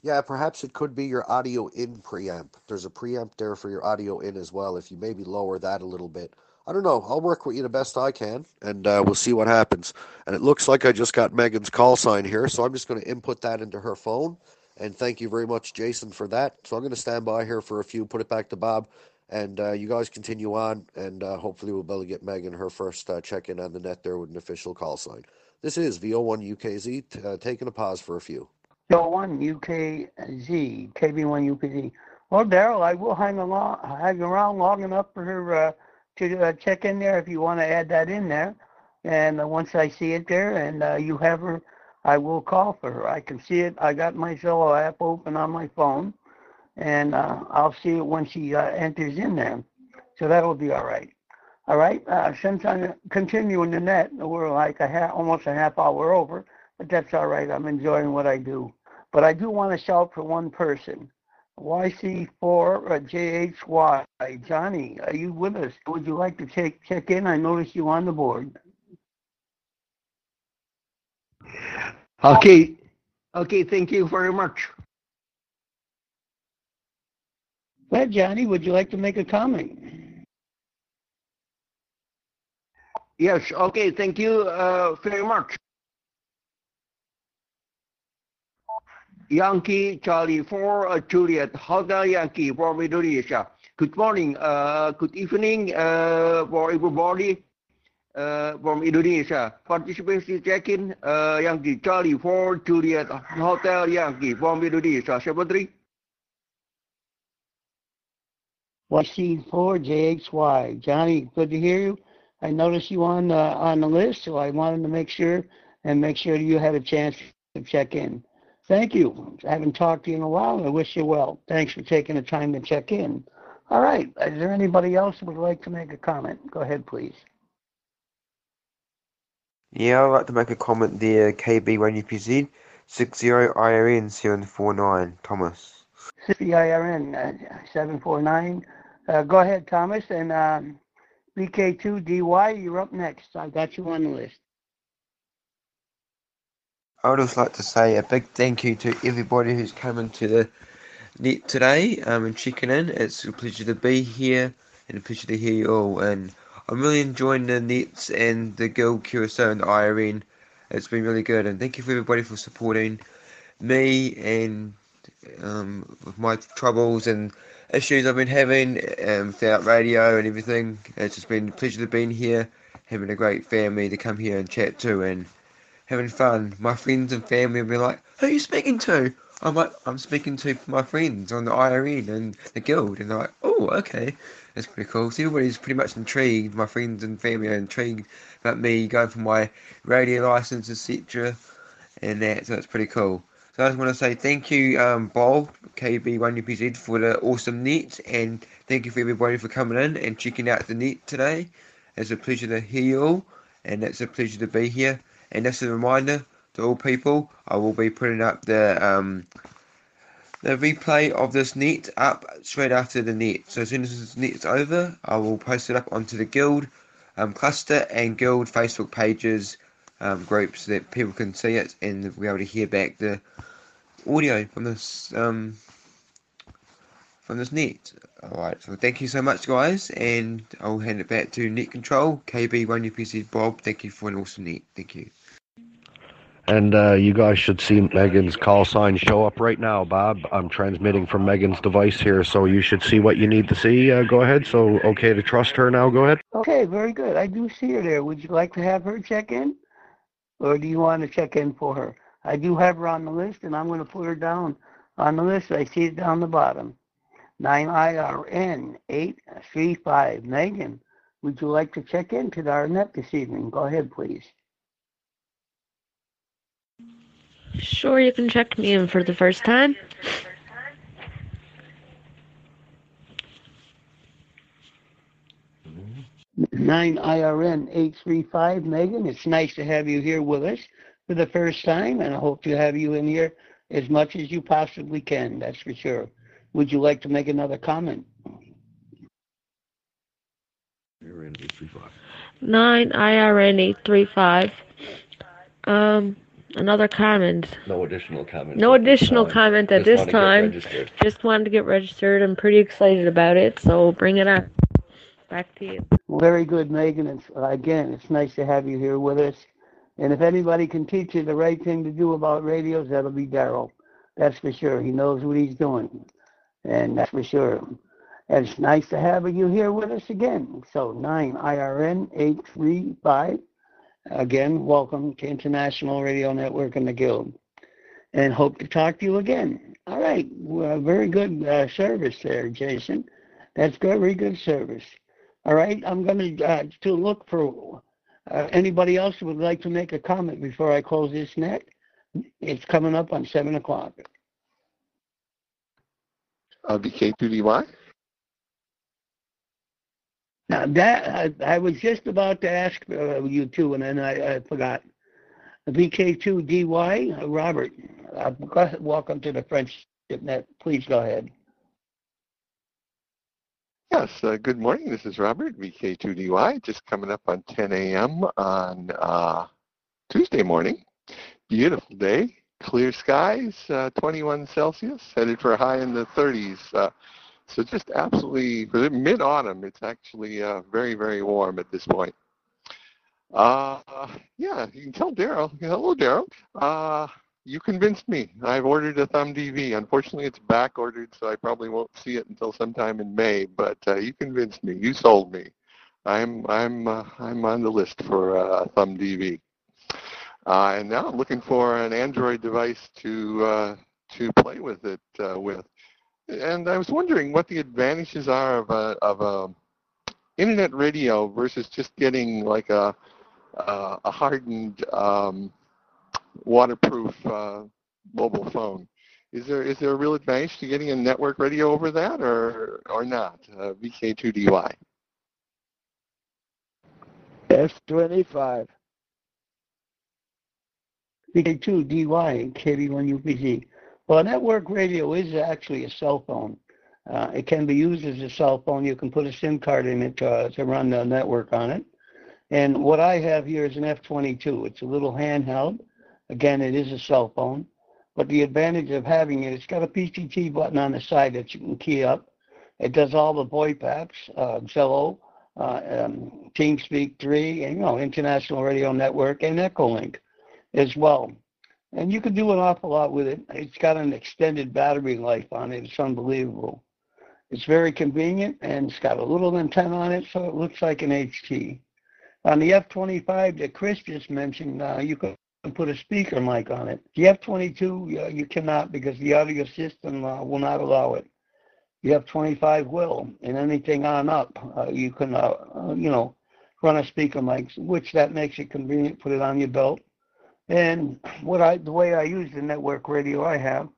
Yeah, perhaps it could be your audio in preamp. There's a preamp there for your audio in as well. If you maybe lower that a little bit. I don't know. I'll work with you the best I can, and we'll see what happens. And it looks like I just got Megan's call sign here, so I'm just going to input that into her phone. And thank you very much, Jason, for that. So I'm going to stand by here for a few, put it back to Bob, and you guys continue on, and hopefully we'll be able to get Megan her first check-in on the net there with an official call sign. This is VO1UKZ, taking a pause for a few. VO1UKZ, KB1UPZ. Well, Daryl, I will hang around long enough for her to check in there if you want to add that in there. And once I see it there and you have her, I will call for her. I can see it. I got my Zello app open on my phone, and I'll see it when she enters in there. So that'll be all right. All right. Since I'm continuing the net, we're like almost a half hour over, but that's all right. I'm enjoying what I do. But I do want to shout for one person, YC4JHY. Johnny, are you with us? Would you like to check in? I noticed you on the board. Okay, thank you very much. Well, Johnny, would you like to make a comment? Yes, okay, thank you very much. Yankee Charlie 4 Juliet Hotel Yankee for Indonesia. Good morning, good evening for everybody from Indonesia. Participation check-in Yankee Charlie 4 Juliet Hotel Yankee from Indonesia. 73 YC4JXY. Johnny, good to hear you. I noticed you on the list, so I wanted to make sure you had a chance to check in. Thank you. I haven't talked to you in a while. I wish you well. Thanks for taking the time to check in. All right. Is there anybody else who would like to make a comment? Go ahead, please. Yeah, I'd like to make a comment there. KB1UPZ 60 IRN 749 Thomas. 60 IRN 749. Go ahead, Thomas. And BK2DY, you're up next. I got you on the list. I would also like to say a big thank you to everybody who's coming to the net today and checking in. It's a pleasure to be here and a pleasure to hear you all. And I'm really enjoying the nets and the Guild, QSO and the IRN. It's been really good. And thank you for everybody for supporting me and with my troubles and issues I've been having without radio and everything. It's just been a pleasure to be here, having a great family to come here and chat to and having fun. My friends and family will be like, who are you speaking to? I'm like, I'm speaking to my friends on the IRN and the Guild. And they're like, oh, okay. That's pretty cool. So everybody's pretty much intrigued. My friends and family are intrigued about me going for my radio license, etc. And that, so it's pretty cool. So I just want to say thank you, Bob, KB1UPZ, for the awesome net. And thank you for everybody for coming in and checking out the net today. It's a pleasure to hear you all. And it's a pleasure to be here. And just a reminder to all people, I will be putting up the replay of this net up straight after the net. So as soon as this net's over, I will post it up onto the Guild cluster and Guild Facebook pages groups so that people can see it and be able to hear back the audio from this net. Alright, so thank you so much, guys, and I'll hand it back to Net Control, KB1UPZ Bob. Thank you for an awesome net. Thank you. And you guys should see Megan's call sign show up right now, Bob. I'm transmitting from Megan's device here, so you should see what you need to see. Go ahead. So, okay to trust her now. Go ahead. Okay, very good. I do see her there. Would you like to have her check in? Or do you want to check in for her? I do have her on the list, and I'm going to put her down on the list. I see it down the bottom. 9IRN 835. Megan, would you like to check in to the RNet this evening? Go ahead, please. Sure, you can check me in for the first time. Mm-hmm. 9IRN 835, Megan, it's nice to have you here with us for the first time, and I hope to have you in here as much as you possibly can, that's for sure. Would you like to make another comment? 9IRN 835. Another comment. No additional comment. No additional comment at this time. Just wanted to get registered. I'm pretty excited about it, so bring it up. Back to you. Very good, Megan. It's, again, it's nice to have you here with us. And if anybody can teach you the right thing to do about radios, that'll be Daryl. That's for sure. He knows what he's doing. And that's for sure. And it's nice to have you here with us again. So 9IRN 835. Again, welcome to International Radio Network and the Guild, and hope to talk to you again. All right, well, very good service there, Jason. That's good, very good service. All right, I'm going to look for anybody else who would like to make a comment before I close this net. It's coming up on 7 o'clock. BK2DY? Now that, I was just about to ask you two, and then I forgot. VK2DY, Robert, welcome to the Friendship Net. Please go ahead. Yes, good morning. This is Robert, VK2DY, just coming up on 10 a.m. on Tuesday morning. Beautiful day, clear skies, 21 Celsius, headed for a high in the 30s. So just absolutely, mid-autumn, it's actually very, very warm at this point. Yeah, you can tell Daryl. Hello, Daryl. You convinced me. I've ordered a thumb DV. Unfortunately, it's back ordered, so I probably won't see it until sometime in May. But you convinced me. You sold me. I'm on the list for a thumb DV. And now I'm looking for an Android device to play with it with. And I was wondering what the advantages are of a internet radio versus just getting like a hardened waterproof mobile phone. Is there a real advantage to getting a network radio over that or not? VK2DY. F25. VK2DY and KB1UPZ. Well, network radio is actually a cell phone. It can be used as a cell phone. You can put a SIM card in it to run the network on it. And what I have here is an F22. It's a little handheld. Again, it is a cell phone. But the advantage of having it, it's got a PTT button on the side that you can key up. It does all the VoIP apps, Zello, TeamSpeak 3, and, you know, International Radio Network, and Echolink as well. And you can do an awful lot with it. It's got an extended battery life on it. It's unbelievable. It's very convenient, and it's got a little antenna on it, so it looks like an HT. On the F25 that Chris just mentioned, you can put a speaker mic on it. The F22, you cannot, because the audio system will not allow it. The F25 will, and anything on up, you can, you know, run a speaker mic, which that makes it convenient. Put it on your belt. And the way I use the network radio I have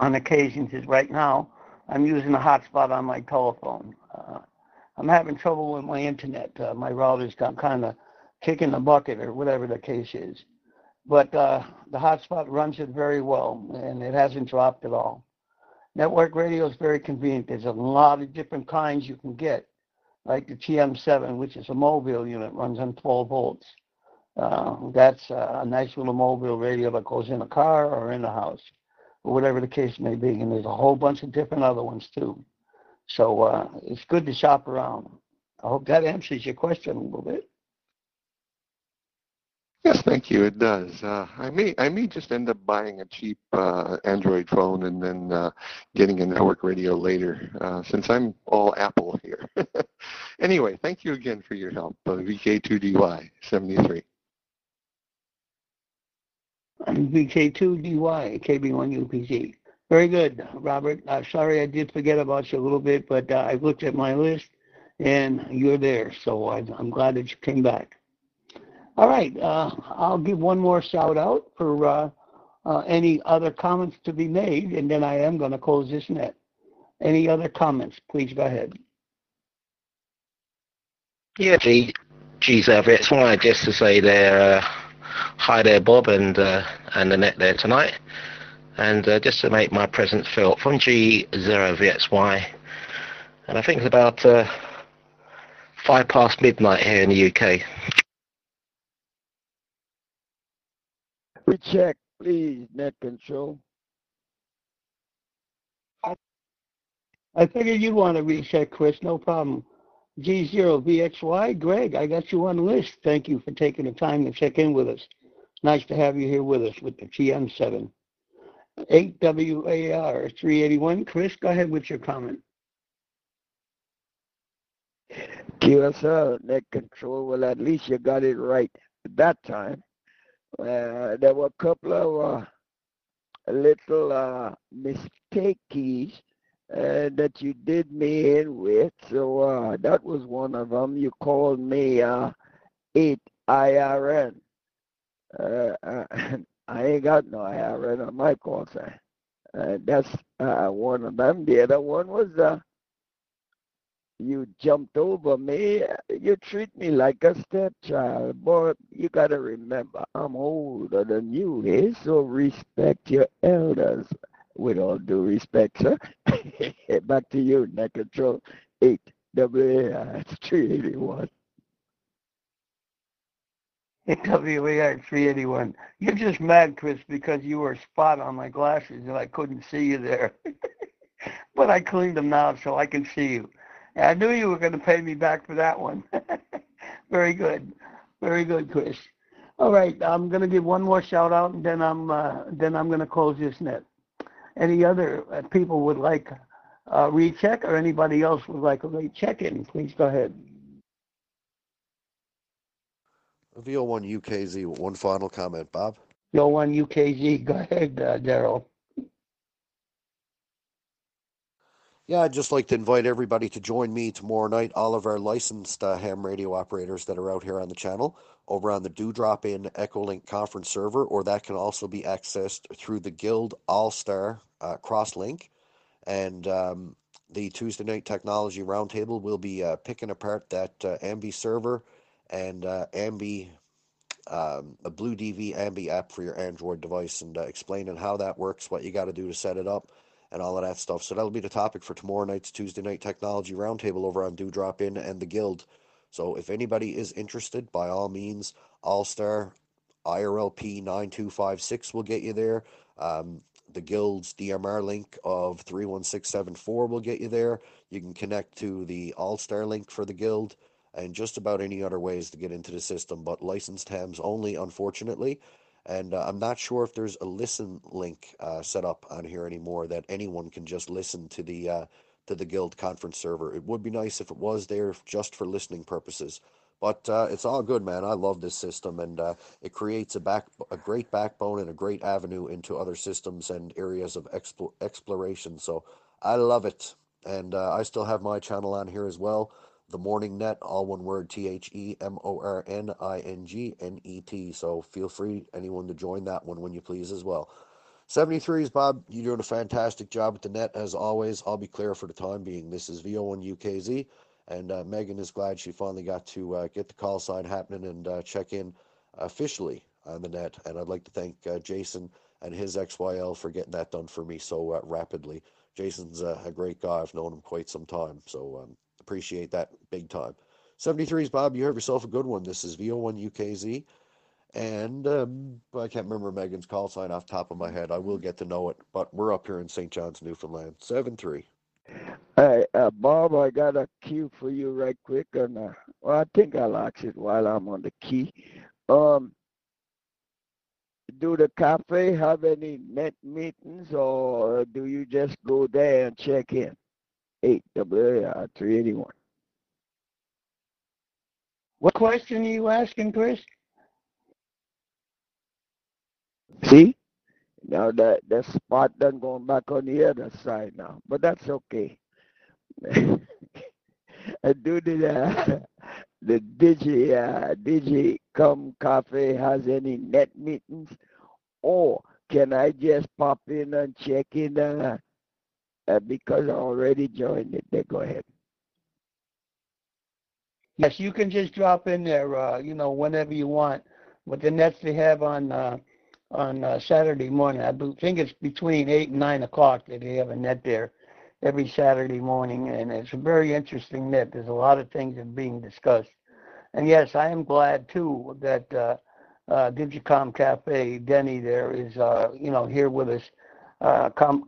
on occasions is right now I'm using a hotspot on my telephone. I'm having trouble with my internet. My router's got kind of kicking the bucket or whatever the case is. But the hotspot runs it very well, and it hasn't dropped at all. Network radio is very convenient. There's a lot of different kinds you can get, like the TM7, which is a mobile unit, runs on 12 volts. That's a nice little mobile radio that goes in a car or in a house, or whatever the case may be. And there's a whole bunch of different other ones, too. So it's good to shop around. I hope that answers your question a little bit. Yes, thank you. It does. I may just end up buying a cheap Android phone and then getting a network radio later, since I'm all Apple here. Anyway, thank you again for your help, VK2DY73. VK2DY, KB1UPZ. Very good, Robert. I'm sorry I did forget about you a little bit, but I looked at my list, and you're there, so I'm glad that you came back. All right, I'll give one more shout-out for any other comments to be made, and then I am going to close this net. Any other comments? Please go ahead. Yeah, geez, it's one I guess to say there, hi there, Bob, and the net there tonight. And just to make my presence felt from G7OKI, and I think it's about 5 past midnight here in the UK. Recheck, please, net control. I figured you'd want to recheck, Chris. No problem. G7OKI, Greg, I got you on the list. Thank you for taking the time to check in with us. Nice to have you here with us with the TM7. 8WAR381. Chris, go ahead with your comment. QSL, net control. Well, at least you got it right that time. There were a couple of little mistakes that you did me in with. So that was one of them. You called me 8IRN. I ain't got no IRN on my call sign. That's one of them. The other one was you jumped over me. You treat me like a stepchild. But you got to remember, I'm older than you is, so respect your elders. With all due respect, sir. Back to you, net control 8WAR381. WAR381. You're just mad, Chris, because you were a spot on my glasses and I couldn't see you there. But I cleaned them now so I can see you. And I knew you were going to pay me back for that one. Very good. Very good, Chris. All right, I'm going to give one more shout out, and then I'm going to close this net. Any other people would like a recheck, or anybody else would like a recheck in? Please go ahead. VO1UKZ, one final comment, Bob. VO1UKZ, go ahead, Daryl. Yeah, I'd just like to invite everybody to join me tomorrow night, all of our licensed ham radio operators that are out here on the channel, over on the Dewdrop in Echolink conference server, or that can also be accessed through the Guild All-Star Crosslink. And the Tuesday Night Technology Roundtable will be picking apart that Ambi server and Ambi, a Blue DV Ambi app for your Android device, and explaining how that works, what you got to do to set it up, and all of that stuff. So that'll be the topic for tomorrow night's Tuesday Night Technology Roundtable over on Dewdrop In and the Guild. So if anybody is interested, by all means, All-Star IRLP 9256 will get you there. The Guild's DMR link of 31674 will get you there. You can connect to the All-Star link for the Guild, and just about any other ways to get into the system, but licensed hams only, unfortunately. And I'm not sure if there's a listen link set up on here anymore that anyone can just listen to the Guild conference server. It would be nice if it was there just for listening purposes. But it's all good, man. I love this system, and it creates a great backbone and a great avenue into other systems and areas of exploration. So I love it, and I still have my channel on here as well. The Morning Net, all one word, TheMorningNet. So feel free, anyone, to join that one when you please as well. 73s, Bob, you're doing a fantastic job at the net as always. I'll be clear for the time being. This is VO1UKZ, and Megan is glad she finally got to get the call sign happening and check in officially on the net. And I'd like to thank Jason and his XYL for getting that done for me so rapidly. Jason's a great guy. I've known him quite some time, so appreciate that big time. 73s, Bob, you have yourself a good one. This is VO1UKZ, and I can't remember Megan's call sign off the top of my head. I will get to know it, but we're up here in St. John's, Newfoundland. 73. Hey, Bob, I got a cue for you right quick. And well, I think I'll ask it while I'm on the key. Do the cafe have any net meetings, or do you just go there and check in? 8WAR381. What question are you asking, Chris? See? Now that spot done going back on the other side now, but that's okay. I do the Digicom Cafe has any net meetings, or can I just pop in and check in? Because I already joined it. They go ahead. Yes, you can just drop in there, you know, whenever you want. But the nets they have on Saturday morning, I think it's between 8 and 9 o'clock that they have a net there every Saturday morning. And it's a very interesting net. There's a lot of things that are being discussed. And yes, I am glad, too, that Digicom Cafe, Denny there is, you know, here with us.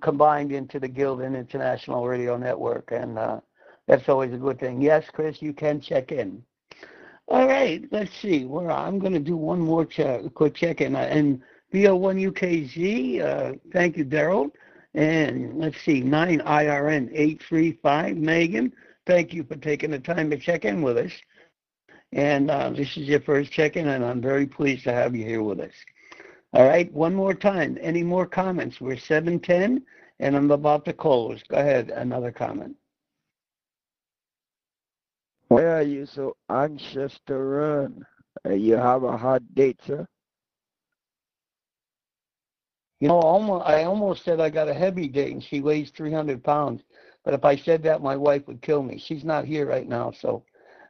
Combined into the Guild and International Radio Network, and that's always a good thing. Yes, Chris, you can check in. All right, let's see. Well, I'm going to do one more quick check-in. And VO1UKZ, thank you, Daryl. And let's see, 9IRN835, Megan, thank you for taking the time to check in with us. And this is your first check-in, and I'm very pleased to have you here with us. All right, one more time. Any more comments? We're 7:10, and I'm about to close. Go ahead, another comment. Why are you so anxious to run? You have a hard date, sir? You know, I almost said I got a heavy date, and she weighs 300 pounds. But if I said that, my wife would kill me. She's not here right now, so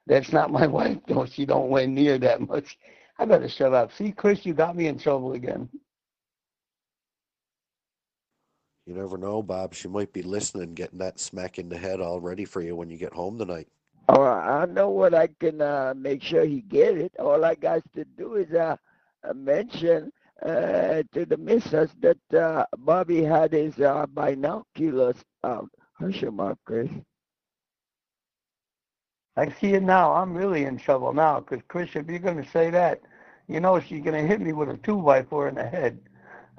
that's not my wife, though. She don't weigh near that much. I better shut up. See, Chris, you got me in trouble again. You never know, Bob. She might be listening, getting that smack in the head all ready for you when you get home tonight. All right. I know what I can make sure he get it. All I got to do is mention to the missus that Bobby had his binoculars out. Hush him up, Chris. I see it now. I'm really in trouble now, because Chris, if you're going to say that, you know she's going to hit me with a 2x4 in the head.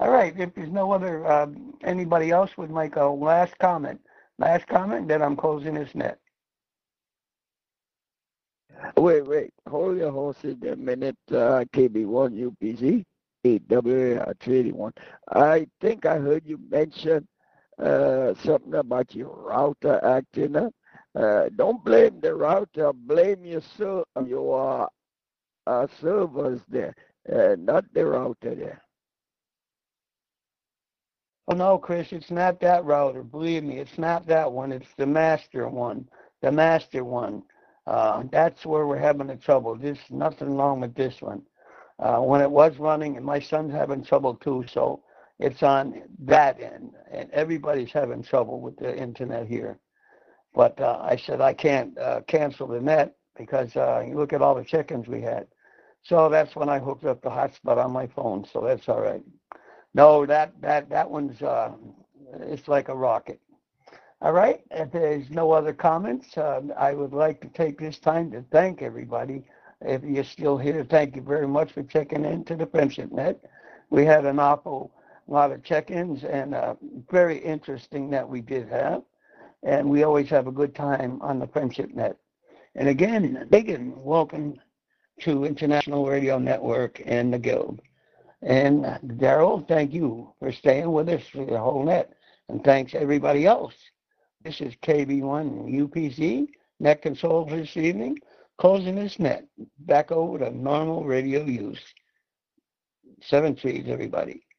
All right, if there's no other, anybody else would make a last comment, then I'm closing this net. Wait, hold your horses a minute, KB1UPZ, AW381. I think I heard you mention something about your router acting up. Don't blame the router, blame your servers there, not the router there. Oh, no, Chris, it's not that router. Believe me, it's not that one. It's the master one, that's where we're having the trouble. There's nothing wrong with this one. When it was running, and my son's having trouble too, so it's on that end, and everybody's having trouble with the internet here. But I said I can't cancel the net because you look at all the chickens we had. So that's when I hooked up the hotspot on my phone, so that's all right. No, that one's it's like a rocket. All right, if there's no other comments, I would like to take this time to thank everybody. If you're still here, thank you very much for checking in to the Friendship Net. We had an awful lot of check-ins, and very interesting that we did have. And we always have a good time on the Friendship Net. And again, Megan, welcome to International Radio Network and the Guild. And Daryl, thank you for staying with us for the whole net. And thanks everybody else. This is KB1UPZ, net control for this evening, closing this net back over to normal radio use. 7 trees, everybody.